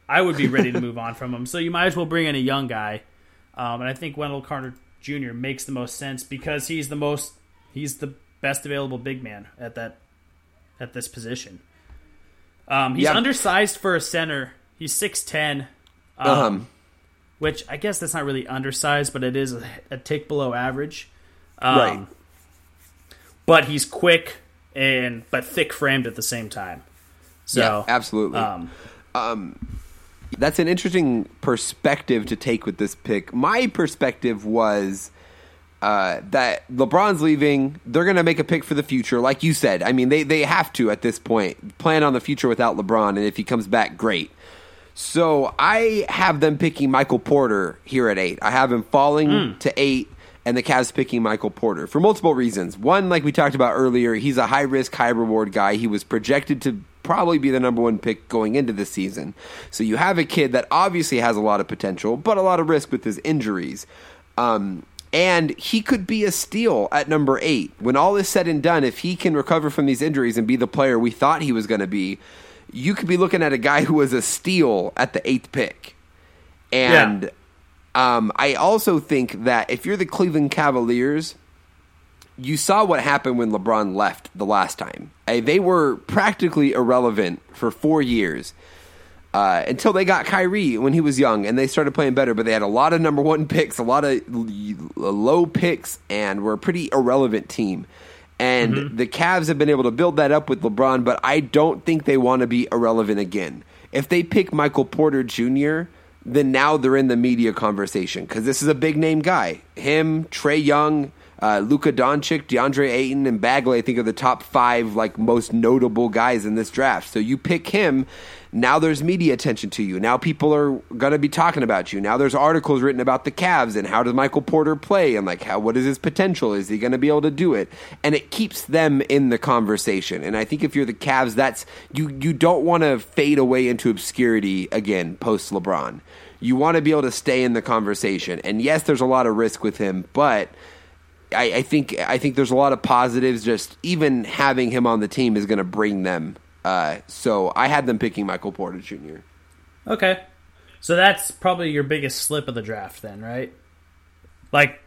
I would be ready to move on from him. So you might as well bring in a young guy. And I think Wendell Carter Jr. makes the most sense because he's the best available big man at this position. He's undersized for a center. He's 6'10", which I guess that's not really undersized, but it is a tick below average. Right. But he's quick but thick framed at the same time. So yeah, absolutely. That's an interesting perspective to take with this pick. My perspective was that LeBron's leaving. They're going to make a pick for the future, like you said. I mean, they have to at this point plan on the future without LeBron, and if he comes back, great. So I have them picking Michael Porter here at 8. I have him falling to 8, and the Cavs picking Michael Porter for multiple reasons. One, like we talked about earlier, he's a high-risk, high-reward guy. He was projected to probably be the number 1 pick going into the season. So you have a kid that obviously has a lot of potential, but a lot of risk with his injuries. And he could be a steal at number 8. When all is said and done, if he can recover from these injuries and be the player we thought he was going to be, you could be looking at a guy who was a steal at the 8th pick. And I also think that if you're the Cleveland Cavaliers, you saw what happened when LeBron left the last time. They were practically irrelevant for 4 years until they got Kyrie when he was young, and they started playing better, but they had a lot of number one picks, a lot of low picks, and were a pretty irrelevant team. And the Cavs have been able to build that up with LeBron, but I don't think they want to be irrelevant again. If they pick Michael Porter Jr., then now they're in the media conversation because this is a big-name guy. Him, Trae Young, Luka Doncic, DeAndre Ayton, and Bagley, I think, are the top five like most notable guys in this draft. So you pick him, now there's media attention to you. Now people are going to be talking about you. Now there's articles written about the Cavs and how does Michael Porter play and like how what is his potential? Is he going to be able to do it? And it keeps them in the conversation. And I think if you're the Cavs, that's you don't want to fade away into obscurity again post-LeBron. You want to be able to stay in the conversation. And yes, there's a lot of risk with him, but I think there's a lot of positives. Just even having him on the team is going to bring them. So I had them picking Michael Porter Jr. Okay. So that's probably your biggest slip of the draft then, right? Like,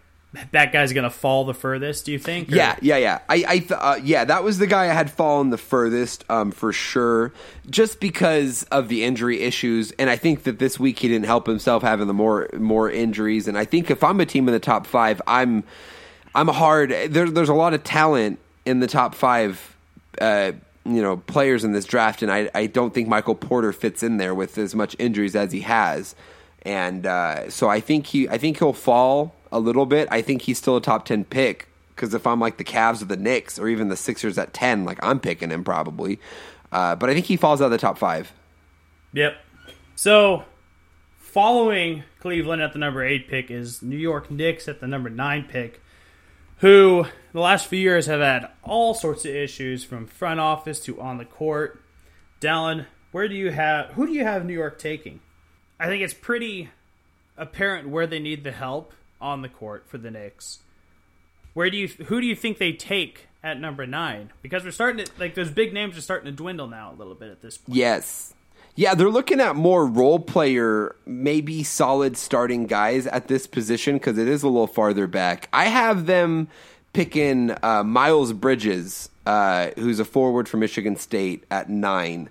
that guy's going to fall the furthest, do you think? Or? Yeah. I that was the guy I had fallen the furthest for sure, just because of the injury issues. And I think that this week he didn't help himself having the more injuries. And I think if I'm a team in the top five, I'm hard. There's a lot of talent in the top five, players in this draft, and I don't think Michael Porter fits in there with as much injuries as he has, and so I think he'll fall a little bit. I think he's still a top 10 pick because if I'm like the Cavs or the Knicks or even the Sixers at 10, like I'm picking him probably, but I think he falls out of the top five. Yep. So following Cleveland at the number 8 pick is New York Knicks at the number 9 pick, who the last few years have had all sorts of issues from front office to on the court. Dallin, who do you have New York taking? I think it's pretty apparent where they need the help on the court for the Knicks. Who do you think they take at number 9? Because we're starting to, like, those big names are starting to dwindle now a little bit at this point. Yes. Yeah, they're looking at more role player, maybe solid starting guys at this position because it is a little farther back. I have them picking Miles Bridges, who's a forward for Michigan State at 9,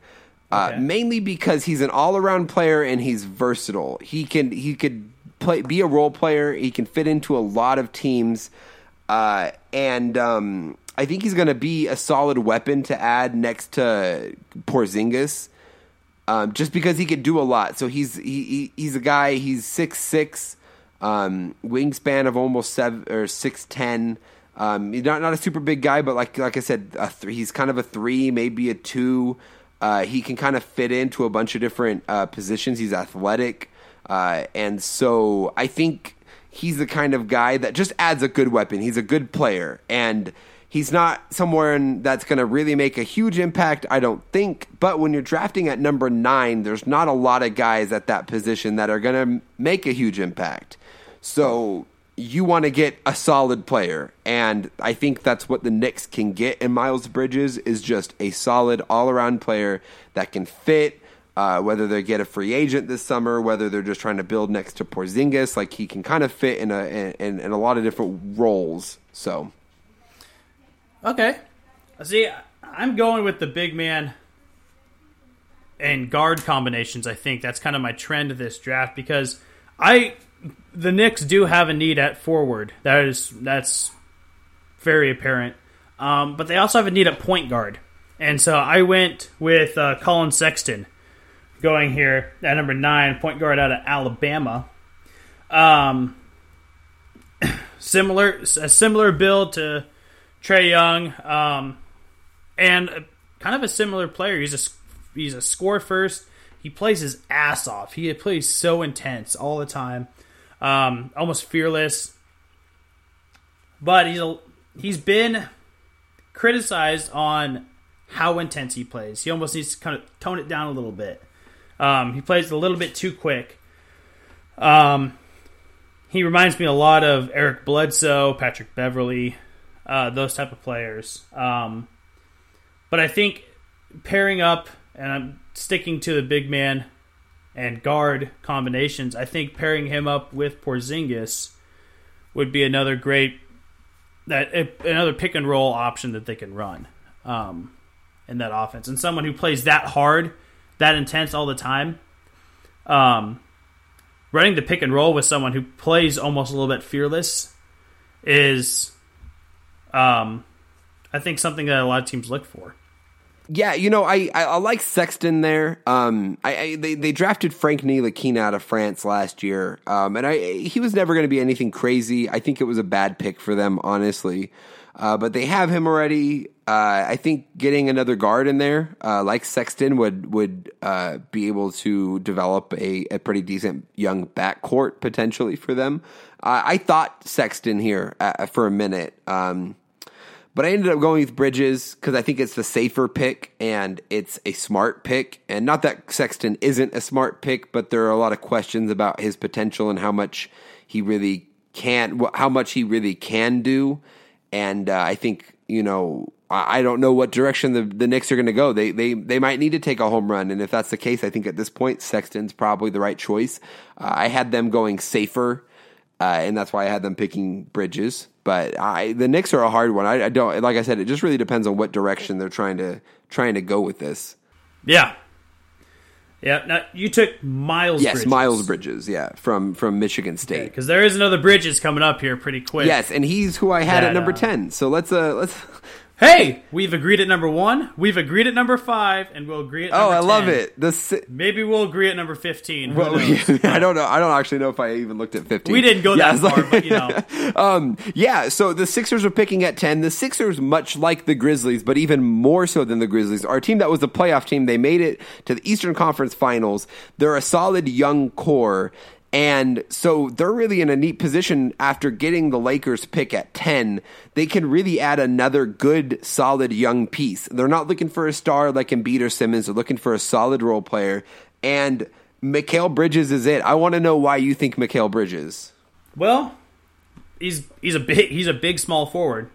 okay. Mainly because he's an all-around player and he's versatile. He could play, be a role player. He can fit into a lot of teams, and I think he's going to be a solid weapon to add next to Porzingis. Just because he could do a lot. So he's a guy, he's 6'6", wingspan of almost 6'10". Not a super big guy, but like I said, he's kind of a 3, maybe a 2. He can kind of fit into a bunch of different positions. He's athletic. And so I think he's the kind of guy that just adds a good weapon. He's a good player. And he's not someone that's going to really make a huge impact, I don't think. But when you're drafting at number 9, there's not a lot of guys at that position that are going to make a huge impact. So you want to get a solid player. And I think that's what the Knicks can get in Miles Bridges, is just a solid all-around player that can fit, whether they get a free agent this summer, whether they're just trying to build next to Porzingis. Like, he can kind of fit in a lot of different roles. So... Okay. See, I'm going with the big man and guard combinations, I think. That's kind of my trend of this draft because the Knicks do have a need at forward. That's very apparent. But they also have a need at point guard. And so I went with Colin Sexton going here at number 9, point guard out of Alabama. A similar build to Trae Young, and kind of a similar player. He's a score first. He plays his ass off. He plays so intense all the time, almost fearless. But he's been criticized on how intense he plays. He almost needs to kind of tone it down a little bit. He plays a little bit too quick. He reminds me a lot of Eric Bledsoe, Patrick Beverley. Those type of players. But I think pairing up, and I'm sticking to the big man and guard combinations, I think pairing him up with Porzingis would be another great another pick and roll option that they can run in that offense. And someone who plays that hard, that intense all the time, running the pick and roll with someone who plays almost a little bit fearless is, I think, something that a lot of teams look for. Yeah, you know, I like Sexton there. They drafted Frank Ntilikina out of France last year, and he was never going to be anything crazy. I think it was a bad pick for them, honestly. But they have him already. I think getting another guard in there, like Sexton, would be able to develop a pretty decent young backcourt potentially for them. I thought Sexton here for a minute. But I ended up going with Bridges because I think it's the safer pick and it's a smart pick. And not that Sexton isn't a smart pick, but there are a lot of questions about his potential and how much he really can do. And I think, you know, I don't know what direction the Knicks are going to go. They might need to take a home run. And if that's the case, I think at this point, Sexton's probably the right choice. I had them going safer. And that's why I had them picking Bridges. But the Knicks are a hard one. I don't, like I said, it just really depends on what direction they're trying to go with this. Yeah. Now you took Miles. Yes, Bridges. Miles Bridges. Yeah, from Michigan State. Because there is another Bridges coming up here pretty quick. Yes, and he's who I had at number 10. So let's. Hey, we've agreed at number 1. We've agreed at number 5, and we'll agree at number 10. Oh, I love it. Maybe we'll agree at number 15. Well, I don't know. I don't actually know if I even looked at 15. We didn't go that far, but you know. So the Sixers are picking at 10. The Sixers, much like the Grizzlies, but even more so than the Grizzlies, are a team that was the playoff team. They made it to the Eastern Conference Finals. They're a solid young core. And so they're really in a neat position after getting the Lakers pick at 10. They can really add another good, solid young piece. They're not looking for a star like Embiid or Simmons. They're looking for a solid role player. And Mikal Bridges is it. I want to know why you think Mikal Bridges. Well, he's a big small forward.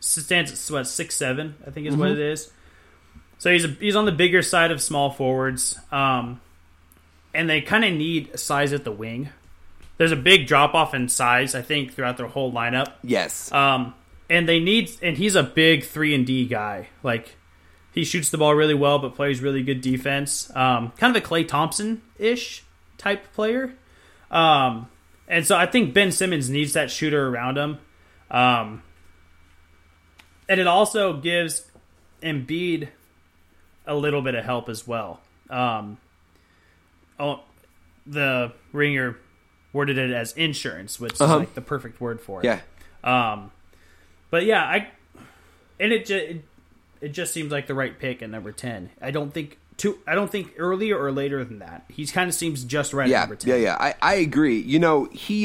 Stands at what, 6'7", I think is what it is. So he's on the bigger side of small forwards. And they kind of need size at the wing. There's a big drop-off in size, I think, throughout their whole lineup. Yes. And he's a big 3-and-D guy. Like, he shoots the ball really well, but plays really good defense. Kind of a Klay Thompson-ish type player. And so I think Ben Simmons needs that shooter around him. And it also gives Embiid a little bit of help as well. The Ringer worded it as insurance, which is like the perfect word for it. Yeah. But yeah, it just seems like the right pick at number 10. I don't think earlier or later than that. He kind of seems just right at number 10. Yeah. I agree. You know, he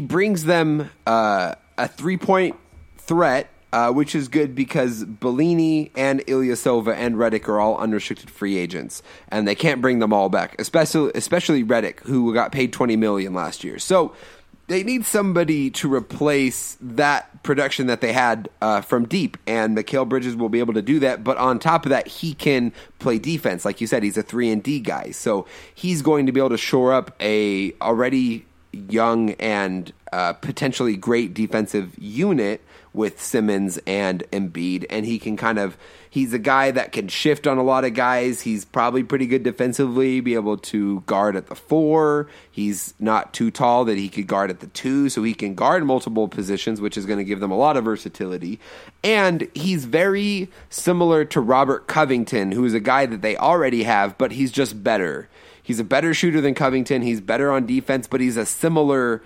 brings them a 3-point threat. Which is good because Bellini and Ilyasova and Redick are all unrestricted free agents, and they can't bring them all back, especially Redick, who got paid $20 million last year. So they need somebody to replace that production that they had from deep, and Mikal Bridges will be able to do that. But on top of that, he can play defense. Like you said, he's a 3-and-D guy, so he's going to be able to shore up a already young and potentially great defensive unit with Simmons and Embiid, and he's a guy that can shift on a lot of guys. He's probably pretty good defensively, be able to guard at the 4. He's not too tall that he could guard at the 2, so he can guard multiple positions, which is going to give them a lot of versatility. And he's very similar to Robert Covington, who is a guy that they already have, but he's just better. He's a better shooter than Covington. He's better on defense, but he's a similar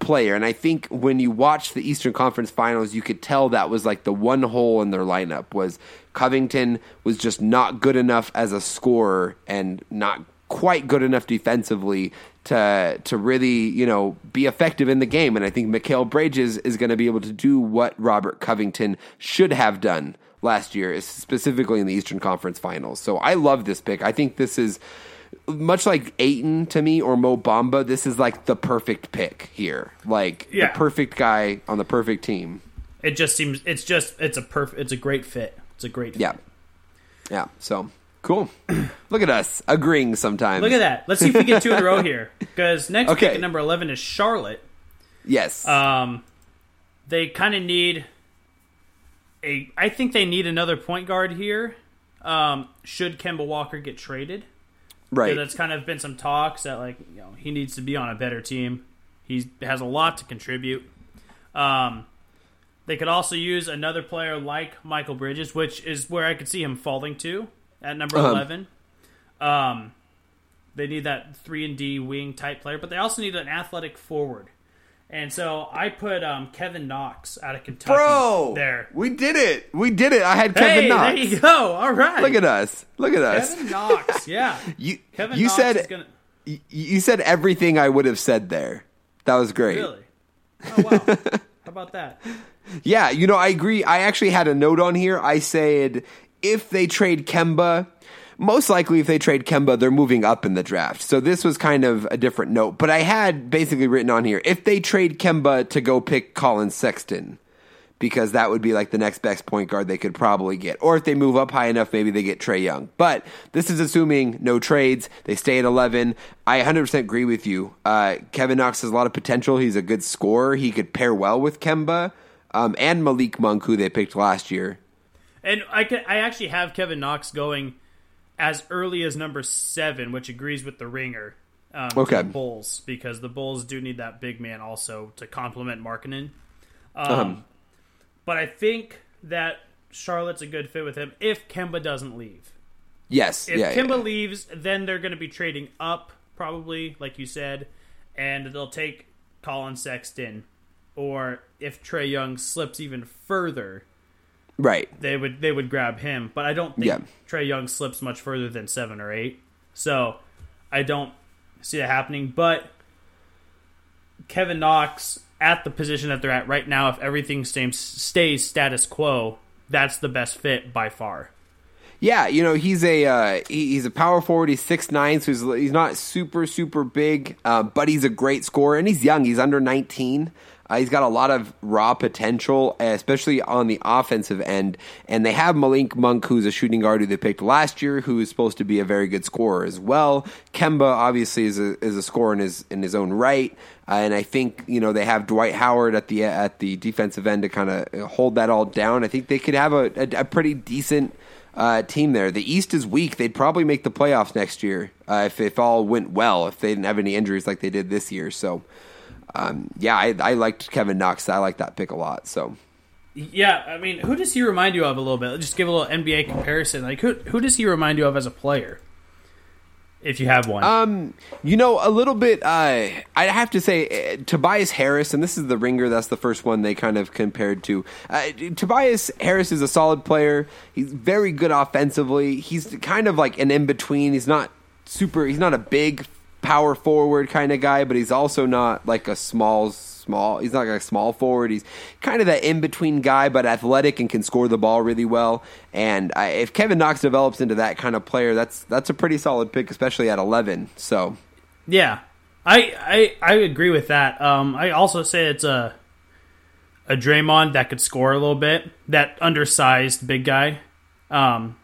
player, and I think when you watch the Eastern Conference Finals, you could tell that was like the one hole in their lineup was Covington was just not good enough as a scorer and not quite good enough defensively to really, you know, be effective in the game. And I think Mikal Bridges is going to be able to do what Robert Covington should have done last year, specifically in the Eastern Conference Finals. So I love this pick. I think this is, much like Ayton to me or Mo Bamba, this is like the perfect pick here. Like the perfect guy on the perfect team. It just seems it's a great fit. It's a great fit. Yeah. So cool. Look at us agreeing sometimes. Look at that. Let's see if we get two in a row here, because next pick at number 11 is Charlotte. Yes. They kind of need a... I think they need another point guard here. Should Kemba Walker get traded? Right. That's kind of been some talks that, like, you know, he needs to be on a better team. He has a lot to contribute. They could also use another player like Mikal Bridges, which is where I could see him falling to at number 11. They need that 3-and-D wing type player, but they also need an athletic forward. And so I put Kevin Knox out of Kentucky. Bro, there. We did it. I had Kevin Knox. There you go. All right. Look at us. Kevin Knox, yeah. You said everything I would have said there. That was great. Really? Oh, wow. How about that? Yeah, you know, I agree. I actually had a note on here. I said if they trade Kemba... Most likely, if they trade Kemba, they're moving up in the draft. So this was kind of a different note. But I had basically written on here, if they trade Kemba, to go pick Colin Sexton, because that would be like the next best point guard they could probably get. Or if they move up high enough, maybe they get Trae Young. But this is assuming no trades. They stay at 11. I 100% agree with you. Kevin Knox has a lot of potential. He's a good scorer. He could pair well with Kemba and Malik Monk, who they picked last year. And I actually have Kevin Knox going as early as number 7, which agrees with the ringer, the Bulls, because the Bulls do need that big man also to complement Markkanen. But I think that Charlotte's a good fit with him if Kemba doesn't leave. Yes. If Kemba leaves, then they're going to be trading up, probably, like you said, and they'll take Colin Sexton. Or if Trae Young slips even further... Right. They would grab him, but I don't think Trae Young slips much further than 7 or 8. So I don't see it happening. But Kevin Knox, at the position that they're at right now, if everything stays status quo, that's the best fit by far. Yeah, you know, he's a he's a power forward. He's 6'9", so he's not super, super big, but he's a great scorer, and he's young. He's under 19. He's got a lot of raw potential, especially on the offensive end. And they have Malik Monk, who's a shooting guard who they picked last year, who is supposed to be a very good scorer as well. Kemba, obviously, is a scorer in his own right. And I think, you know, they have Dwight Howard at the defensive end to kind of hold that all down. I think they could have a pretty decent team there. The East is weak. They'd probably make the playoffs next year if all went well, if they didn't have any injuries like they did this year. So... I liked Kevin Knox. I like that pick a lot. So, yeah, I mean, who does he remind you of a little bit? Let's just give a little NBA comparison. Like, who does he remind you of as a player, if you have one? You know, a little bit. I have to say, Tobias Harris, and this is the ringer. That's the first one they kind of compared to. Tobias Harris is a solid player. He's very good offensively. He's kind of like an in between. He's not super. He's not a big power forward kind of guy, but he's also not like a small. He's not like a small forward. He's kind of that in-between guy, but athletic and can score the ball really well. And if Kevin Knox develops into that kind of player, that's a pretty solid pick, especially at 11. So, yeah, I agree with that. I also say it's a Draymond that could score a little bit. That undersized big guy. Draymond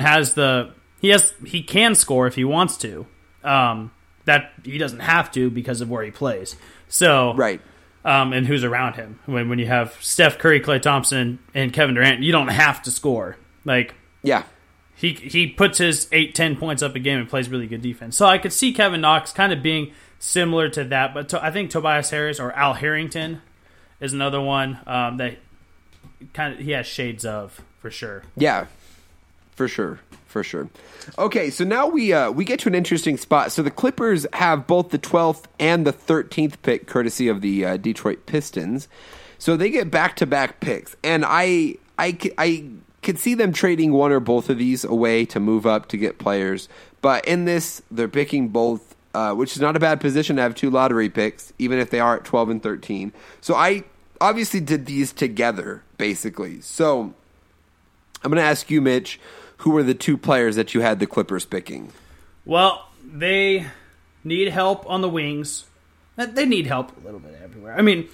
has the. He can score if he wants to. That he doesn't have to because of where he plays. So right, and who's around him. When you have Steph Curry, Klay Thompson, and Kevin Durant, you don't have to score. Like he puts his 8-10 points up a game and plays really good defense. So I could see Kevin Knox kind of being similar to that. But I think Tobias Harris or Al Harrington is another one that kind of he has shades of for sure. Yeah. For sure. Okay, so now we get to an interesting spot. So the Clippers have both the 12th and the 13th pick, courtesy of the Detroit Pistons. So they get back-to-back picks, and I could see them trading one or both of these away to move up to get players. But in this, they're picking both, which is not a bad position to have two lottery picks, even if they are at 12 and 13. So I obviously did these together, basically. So I'm going to ask you, Mitch, who were the two players that you had the Clippers picking? Well, they need help on the wings. They need help a little bit everywhere. I mean,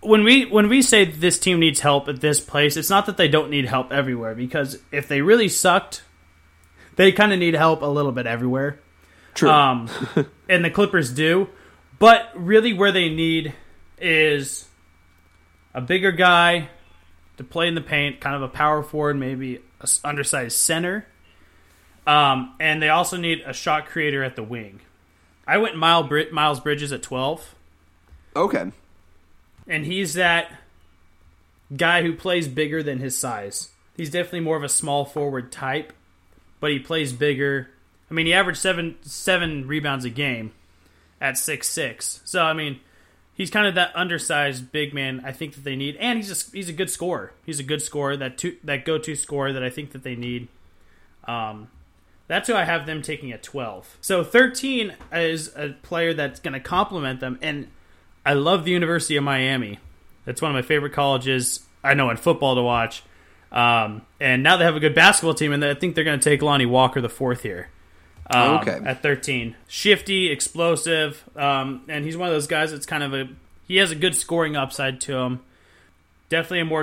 when we say this team needs help at this place, it's not that they don't need help everywhere, because if they really sucked, they kind of need help a little bit everywhere. True. And the Clippers do. But really where they need is a bigger guy to play in the paint, kind of a power forward, maybe an undersized center. And they also need a shot creator at the wing. I went Miles Bridges at 12. Okay. And he's that guy who plays bigger than his size. He's definitely more of a small forward type, but he plays bigger. I mean, he averaged seven rebounds a game at 6'6". So, I mean, he's kind of that undersized big man I think that they need. And he's a good scorer. He's a good scorer, that go-to scorer that I think that they need. That's who I have them taking at 12. So 13 is a player that's going to complement them. And I love the University of Miami. That's one of my favorite colleges I know in football to watch. And now they have a good basketball team, and I think they're going to take Lonnie Walker the fourth here. At 13. Shifty, explosive, and he's one of those guys that's kind of he has a good scoring upside to him. Definitely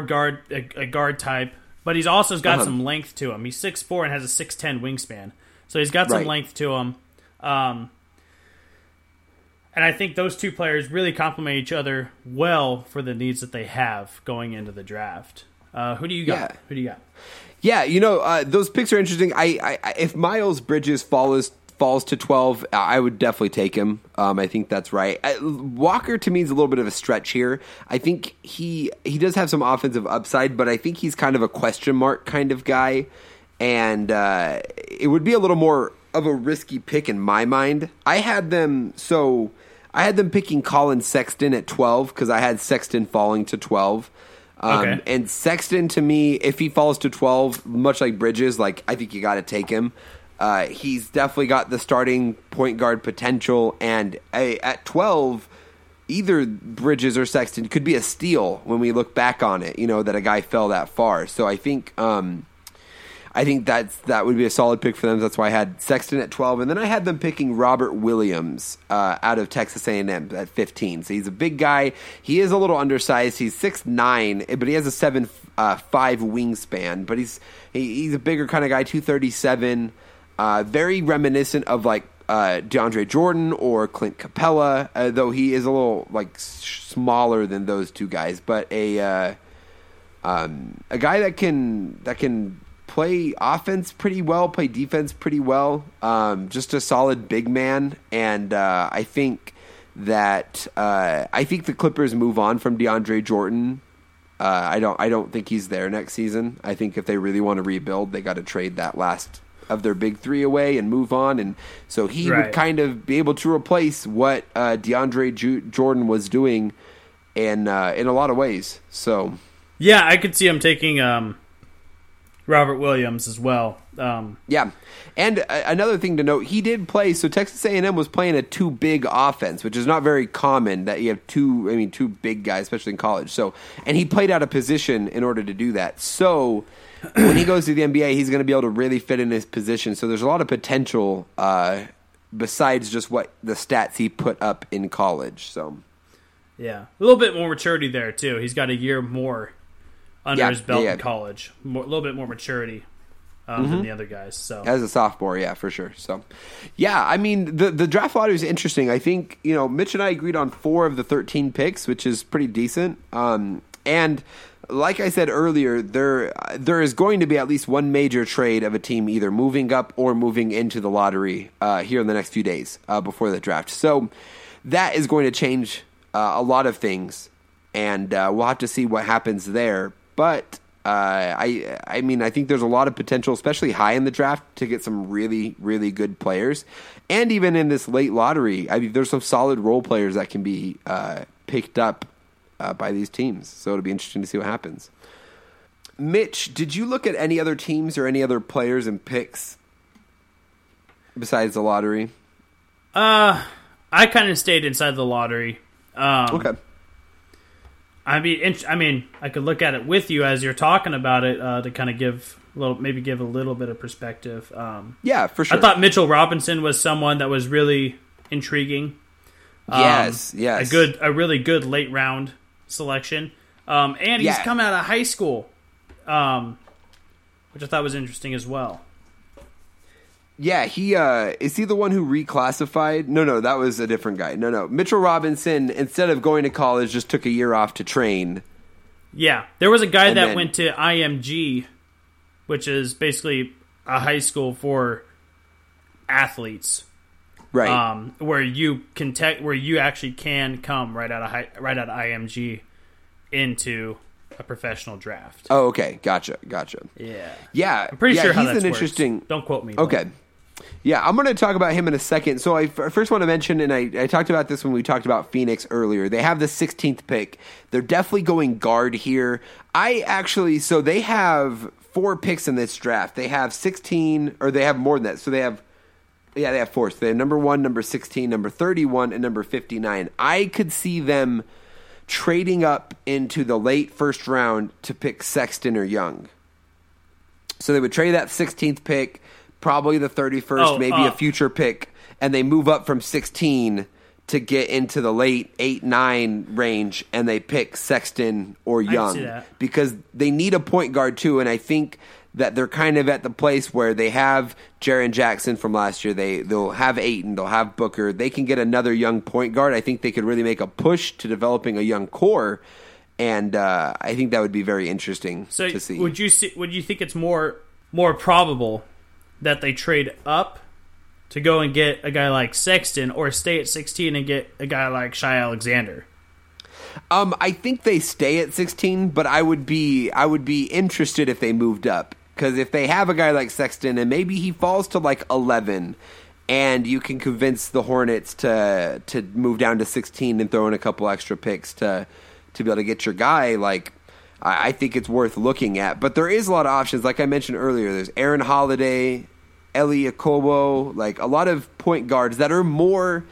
a guard type, but he's also got some length to him. He's 6'4" and has a 6'10" wingspan, so he's got some length to him. And I think those two players really complement each other well for the needs that they have going into the draft. Who do you got? Yeah. Who do you got? Yeah, those picks are interesting. If Miles Bridges falls to 12, I would definitely take him. I think that's right. Walker, to me, is a little bit of a stretch here. I think he does have some offensive upside, but I think he's kind of a question mark kind of guy, and it would be a little more of a risky pick in my mind. I had them picking Colin Sexton at 12 because I had Sexton falling to 12. Okay. And Sexton, to me, if he falls to 12, much like Bridges, I think you got to take him. He's definitely got the starting point guard potential, and at 12, either Bridges or Sexton could be a steal when we look back on it. That a guy fell that far. So I think, that would be a solid pick for them. That's why I had Sexton at 12, and then I had them picking Robert Williams out of Texas A&M at 15. So he's a big guy. He is a little undersized. He's 6'9", but he has a 7'5" wingspan. But he's a bigger kind of guy, 237. Very reminiscent of DeAndre Jordan or Clint Capella, though he is a little smaller than those two guys. But a guy that can play offense pretty well, play defense pretty well. Just a solid big man, and I think the Clippers move on from DeAndre Jordan. I don't think he's there next season. I think if they really want to rebuild, they got to trade that last of their big three away and move on. And so he would kind of be able to replace what DeAndre Jordan was doing, and in a lot of ways. So yeah, I could see him taking Robert Williams as well. And another thing to note, he did play. So Texas A&M was playing a two big offense, which is not very common that you have two big guys, especially in college. So, and he played out of position in order to do that. So when he goes to the NBA, he's going to be able to really fit in his position. So there's a lot of potential besides just what the stats he put up in college. So yeah, a little bit more maturity there too. He's got a year more his belt in college. A little bit more maturity than the other guys. So as a sophomore, yeah, for sure. So, yeah, I mean, the draft lottery is interesting. I think, Mitch and I agreed on 4 of the 13 picks, which is pretty decent. And like I said earlier, there is going to be at least one major trade of a team either moving up or moving into the lottery here in the next few days before the draft. So that is going to change a lot of things, and we'll have to see what happens there. But I think there's a lot of potential, especially high in the draft, to get some really, really good players. And even in this late lottery, there's some solid role players that can be picked up by these teams. So it'll be interesting to see what happens. Mitch, did you look at any other teams or any other players and picks besides the lottery? I kind of stayed inside the lottery. Okay. I mean, I could look at it with you as you're talking about it to kind of give a little bit of perspective. Yeah, for sure. I thought Mitchell Robinson was someone that was really intriguing. Yes. A really good late round selection, and he's come out of high school, which I thought was interesting as well. Yeah, he is he the one who reclassified? No, that was a different guy. No, Mitchell Robinson, instead of going to college, just took a year off to train. Yeah, there was a guy and that then went to IMG, which is basically a high school for athletes, right? Where you can actually can come right out of IMG into a professional draft. Oh, okay, gotcha. Yeah. I'm pretty sure how that's interesting. Don't quote me. Okay. Yeah, I'm going to talk about him in a second. So I first want to mention, and I talked about this when we talked about Phoenix earlier, they have the 16th pick. They're definitely going guard here. So they have 4 picks in this draft. They have 16, or they have more than that. So they have 4. So they have number 1, number 16, number 31, and number 59. I could see them trading up into the late first round to pick Sexton or Young. So they would trade that 16th pick, probably the 31st, maybe a future pick, and they move up from 16 to get into the late 8-9 range, and they pick Sexton or Young because they need a point guard too. And I think that they're kind of at the place where they have Jaren Jackson from last year. They'll have Ayton, they'll have Booker. They can get another young point guard. I think they could really make a push to developing a young core, and I think that would be very interesting to see. Would you think it's more probable that they trade up to go and get a guy like Sexton, or stay at 16 and get a guy like Shai Alexander? I think they stay at 16, but I would be interested if they moved up, because if they have a guy like Sexton and maybe he falls to like 11, and you can convince the Hornets to move down to 16 and throw in a couple extra picks to be able to get your guy, like, I think it's worth looking at. But there is a lot of options. Like I mentioned earlier, there's Aaron Holiday, Elie Okobo, like a lot of point guards that are more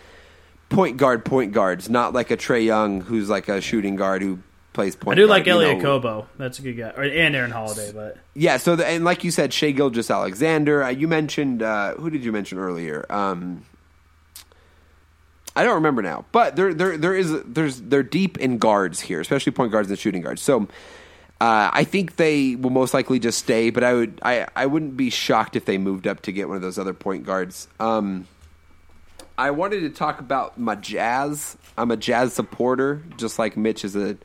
point guards, not like a Trae Young who's like a shooting guard who plays point guard. I do like Elie Okobo. That's a good guy. And Aaron Holiday. But yeah, so and like you said, Shai Gilgeous-Alexander. You mentioned, who did you mention earlier? I don't remember now, but they're deep in guards here, especially point guards and shooting guards. So I think they will most likely just stay, but I wouldn't be shocked if they moved up to get one of those other point guards. I wanted to talk about my Jazz. I'm a Jazz supporter, just like Mitch is a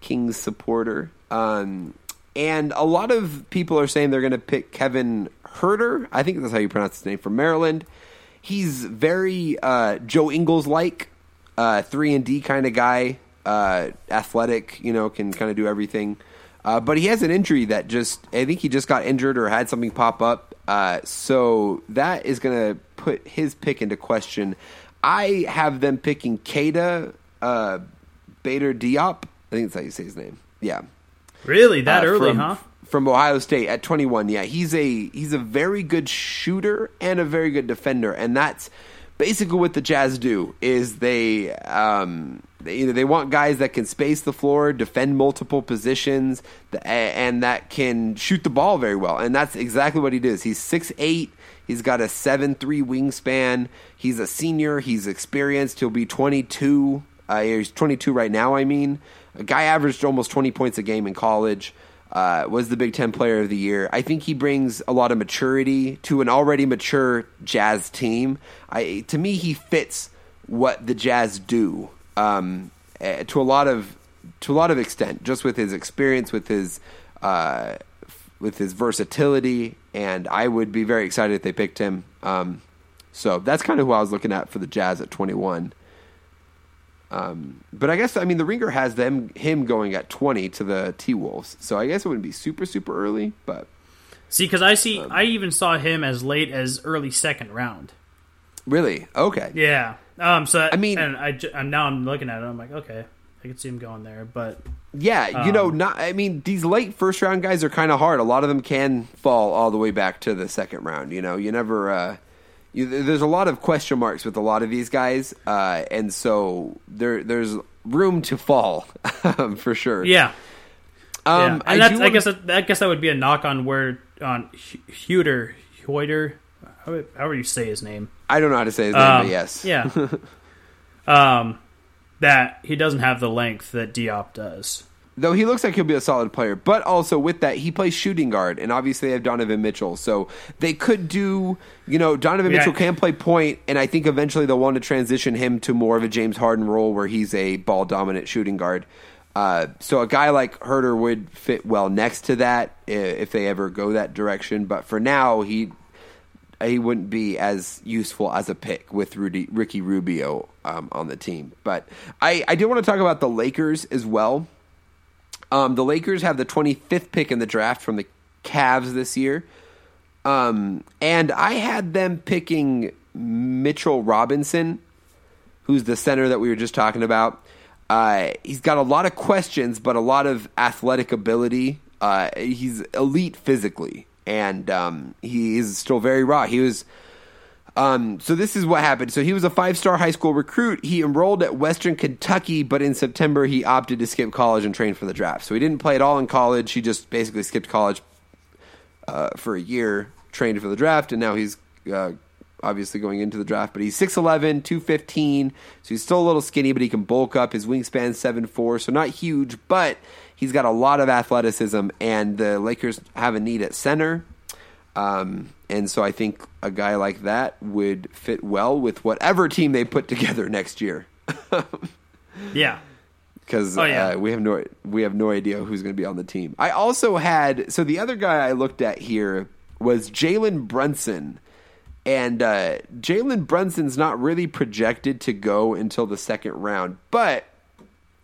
Kings supporter. And a lot of people are saying they're going to pick Kevin Huerter. I think that's how you pronounce his name, from Maryland. He's very Joe Ingles-like, 3-and-D kind of guy, athletic, can kind of do everything. But he has an injury that I think he just got injured or had something pop up. So that is going to put his pick into question. I have them picking Keita Bader Diop. I think that's how you say his name. Yeah. Really? That early, From Ohio State at 21, yeah. He's a very good shooter and a very good defender, and that's basically what the Jazz do, is they want guys that can space the floor, defend multiple positions, and that can shoot the ball very well, and that's exactly what he does. He's 6'8", he's got a 7'3 wingspan, he's a senior, he's experienced, he'll be 22, he's 22 right now, A guy averaged almost 20 points a game in college. Was the Big Ten Player of the Year. I think he brings a lot of maturity to an already mature Jazz team. To me, he fits what the Jazz do to a lot of extent, just with his experience, with his versatility. And I would be very excited if they picked him. So that's kind of who I was looking at for the Jazz at 21. But I guess, the Ringer has him going at 20 to the T-Wolves. So I guess it wouldn't be super, super early. But because I even saw him as late as early second round. Really? Okay. Yeah. Now I'm looking at it. I'm like, okay, I could see him going there. But yeah, these late first round guys are kind of hard. A lot of them can fall all the way back to the second round. You never. There's a lot of question marks with a lot of these guys, and so there's room to fall for sure. Yeah, and I guess that would be a knock on Huerter. However you say his name, I don't know how to say his name, but yes, yeah. That he doesn't have the length that Diop does. Though he looks like he'll be a solid player. But also with that, he plays shooting guard, and obviously they have Donovan Mitchell. So they could do, you know, Donovan Mitchell can play point, and I think eventually they'll want to transition him to more of a James Harden role where he's a ball-dominant shooting guard. So a guy like Herter would fit well next to that if they ever go that direction. But for now, he wouldn't be as useful as a pick with Ricky Rubio on the team. But I do want to talk about the Lakers as well. The Lakers have the 25th pick in the draft from the Cavs this year. And I had them picking Mitchell Robinson, who's the center that we were just talking about. He's got a lot of questions, but a lot of athletic ability. He's elite physically, and he is still very raw. He was so this is what happened. So he was a 5-star high school recruit. He enrolled at Western Kentucky, but in September he opted to skip college and train for the draft. So he didn't play at all in college. He just basically skipped college for a year, trained for the draft, and now he's obviously going into the draft. But he's 6'11", 215, so he's still a little skinny, but he can bulk up. His wingspan's 7'4", so not huge, but he's got a lot of athleticism, and the Lakers have a need at center. And so I think a guy like that would fit well with whatever team they put together next year. Yeah. Because we have no idea who's going to be on the team. I also had – so the other guy I looked at here was Jalen Brunson. And Jalen Brunson's not really projected to go until the second round. But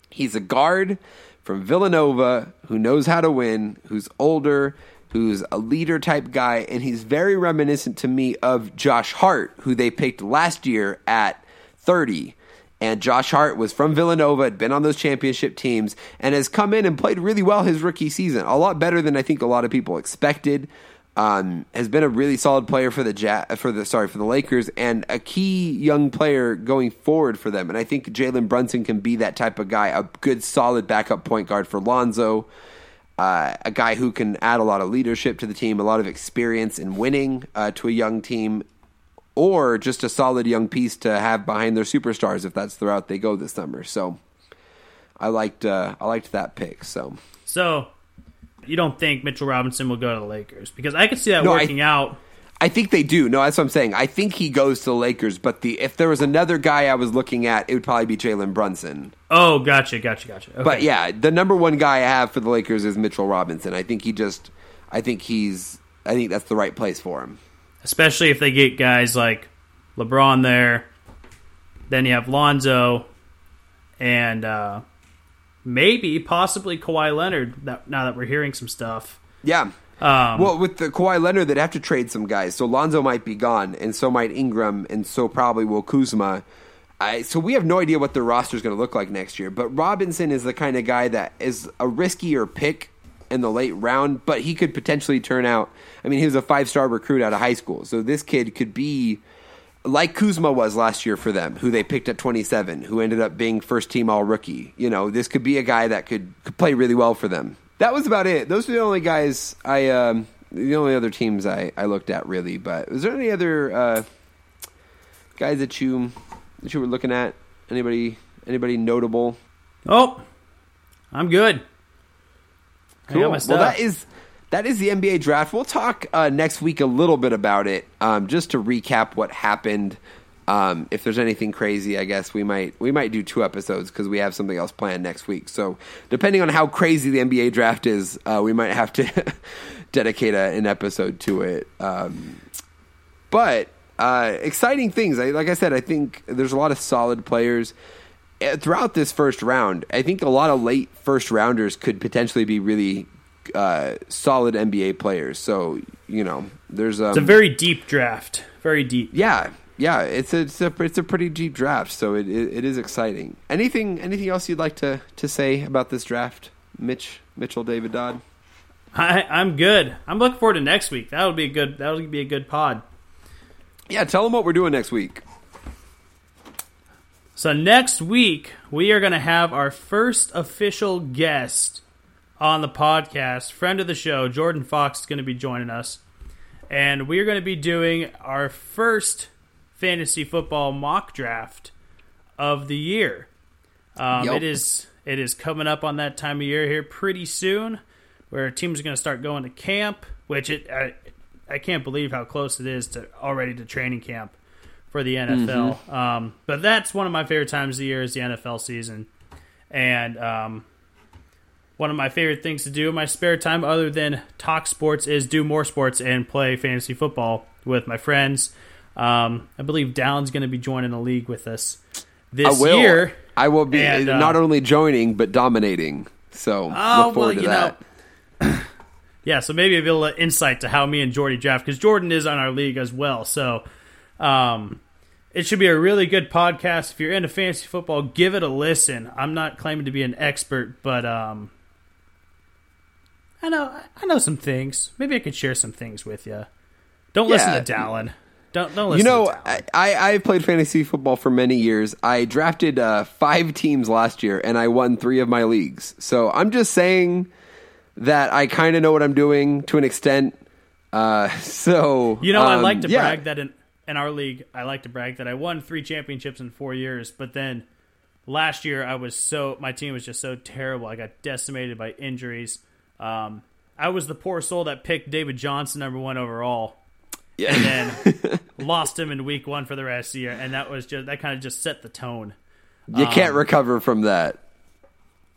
he's a guard from Villanova who knows how to win, who's older – who's a leader-type guy, and he's very reminiscent to me of Josh Hart, who they picked last year at 30. And Josh Hart was from Villanova, had been on those championship teams, and has come in and played really well his rookie season, a lot better than I think a lot of people expected. Has been a really solid player for the Lakers, and a key young player going forward for them. And I think Jalen Brunson can be that type of guy, a good, solid backup point guard for Lonzo. A guy who can add a lot of leadership to the team, a lot of experience in winning to a young team, or just a solid young piece to have behind their superstars if that's the route they go this summer. So I liked that pick. So you don't think Mitchell Robinson will go to the Lakers? Because I could see that working out. I think they do. No, that's what I'm saying. I think he goes to the Lakers, but if there was another guy I was looking at, it would probably be Jalen Brunson. Oh, gotcha. Okay. But yeah, the number one guy I have for the Lakers is Mitchell Robinson. I think that's the right place for him. Especially if they get guys like LeBron there, then you have Lonzo, and possibly Kawhi Leonard. Now that we're hearing some stuff, yeah. Well, with the Kawhi Leonard, they'd have to trade some guys. So Lonzo might be gone, and so might Ingram, and so probably will Kuzma. So we have no idea what their roster is going to look like next year. But Robinson is the kind of guy that is a riskier pick in the late round, but he could potentially turn out. I mean, he was a 5-star recruit out of high school. So this kid could be like Kuzma was last year for them, who they picked at 27, who ended up being first-team all-rookie. You know, this could be a guy that could play really well for them. That was about it. Those are the only guys the only other teams I looked at, really. But was there any other guys that you were looking at? Anybody notable? Oh, I'm good. Cool. Well, that is the NBA draft. We'll talk next week a little bit about it, just to recap what happened. If there's anything crazy, I guess we might do 2 episodes because we have something else planned next week. So depending on how crazy the NBA draft is, we might have to dedicate an episode to it. But exciting things. Like I said, I think there's a lot of solid players throughout this first round. I think a lot of late first rounders could potentially be really solid NBA players. So, you know, there's it's a very deep draft. Very deep. Yeah. Yeah, it's a pretty deep draft, so it is exciting. Anything else you'd like to say about this draft, Mitchell David Dodd? I'm good. I'm looking forward to next week. That'll be a good pod. Yeah, tell them what we're doing next week. So next week we are going to have our first official guest on the podcast, friend of the show, Jordan Fox is going to be joining us, and we're going to be doing our first fantasy football mock draft of the year. It is coming up on that time of year here pretty soon, where teams are going to start going to camp, which I can't believe how close it is to training camp for the NFL. Mm-hmm. But that's one of my favorite times of the year is the NFL season, and one of my favorite things to do in my spare time, other than talk sports, is do more sports and play fantasy football with my friends. I believe Dallin's going to be joining a league with us this year. I will be not only joining but dominating. So look forward to that. Yeah, so maybe a little insight to how me and Jordy draft, because Jordan is on our league as well. So it should be a really good podcast. If you're into fantasy football, give it a listen. I'm not claiming to be an expert, but I know some things. Maybe I could share some things with you. Don't listen to Dallin. Don't listen. You know, I played fantasy football for many years. I drafted 5 teams last year, and I won 3 of my leagues. So I'm just saying that I kind of know what I'm doing to an extent. I like to brag that in our league, I like to brag that I won 3 championships in 4 years. But then last year, my team was just so terrible. I got decimated by injuries. I was the poor soul that picked David Johnson number 1 overall. Yeah. And then lost him in week 1 for the rest of the year, and that kind of set the tone. You can't recover from that.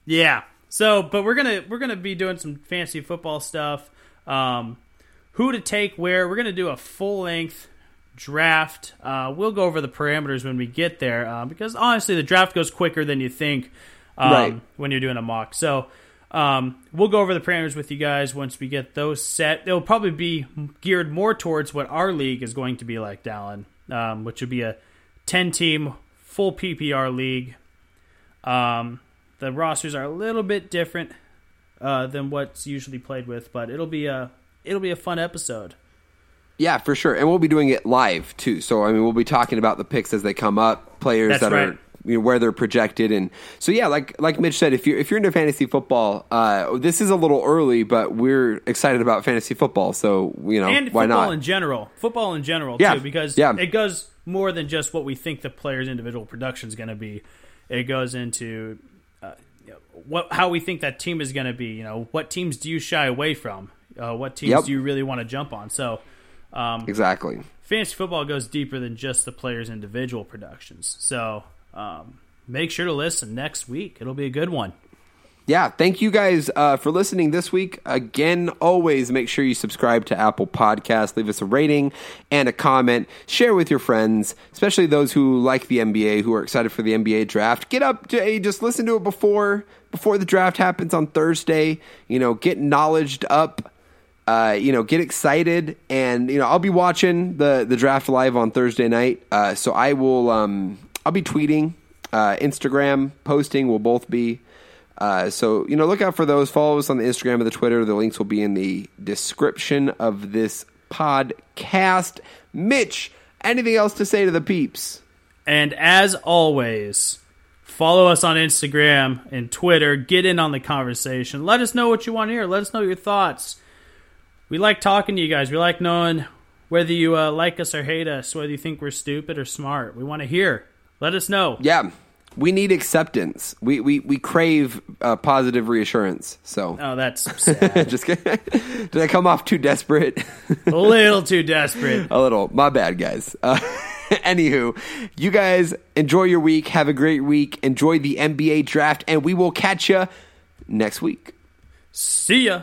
Yeah. So, but we're gonna be doing some fantasy football stuff. Who to take where? We're gonna do a full length draft. We'll go over the parameters when we get there, because honestly, the draft goes quicker than you think when you're doing a mock. So. We'll go over the parameters with you guys once we get those set. They'll probably be geared more towards what our league is going to be like, Dallin, which would be a 10-team full PPR league. The rosters are a little bit different than what's usually played with, but it'll be a fun episode. Yeah, for sure, and we'll be doing it live too. So I mean, we'll be talking about the picks as they come up, players that are. You know, where they're projected. And so, yeah, like Mitch said, if you're into fantasy football, this is a little early, but we're excited about fantasy football. So, you know, and why not? Football in general, yeah. Too, because it goes more than just what we think the player's individual production is going to be. It goes into how we think that team is going to be. You know, what teams do you shy away from? What teams do you really want to jump on? So, exactly. Fantasy football goes deeper than just the player's individual productions. So, make sure to listen next week. It'll be a good one. Yeah, thank you guys for listening this week. Again, always make sure you subscribe to Apple Podcasts. Leave us a rating and a comment. Share with your friends, especially those who like the NBA, who are excited for the NBA draft. Get up, just listen to it before the draft happens on Thursday. You know, get knowledged up. Get excited, and I'll be watching the draft live on Thursday night. So I will. I'll be tweeting, Instagram, posting. We'll both be. So, look out for those. Follow us on the Instagram and the Twitter. The links will be in the description of this podcast. Mitch, anything else to say to the peeps? And as always, follow us on Instagram and Twitter. Get in on the conversation. Let us know what you want to hear. Let us know your thoughts. We like talking to you guys. We like knowing whether you like us or hate us, whether you think we're stupid or smart. We want to hear. Let us know. Yeah, we need acceptance. We crave positive reassurance. So, that's sad. Just kidding. Did I come off too desperate? A little too desperate. A little. My bad, guys. Anywho, you guys enjoy your week. Have a great week. Enjoy the NBA draft, and we will catch you next week. See ya.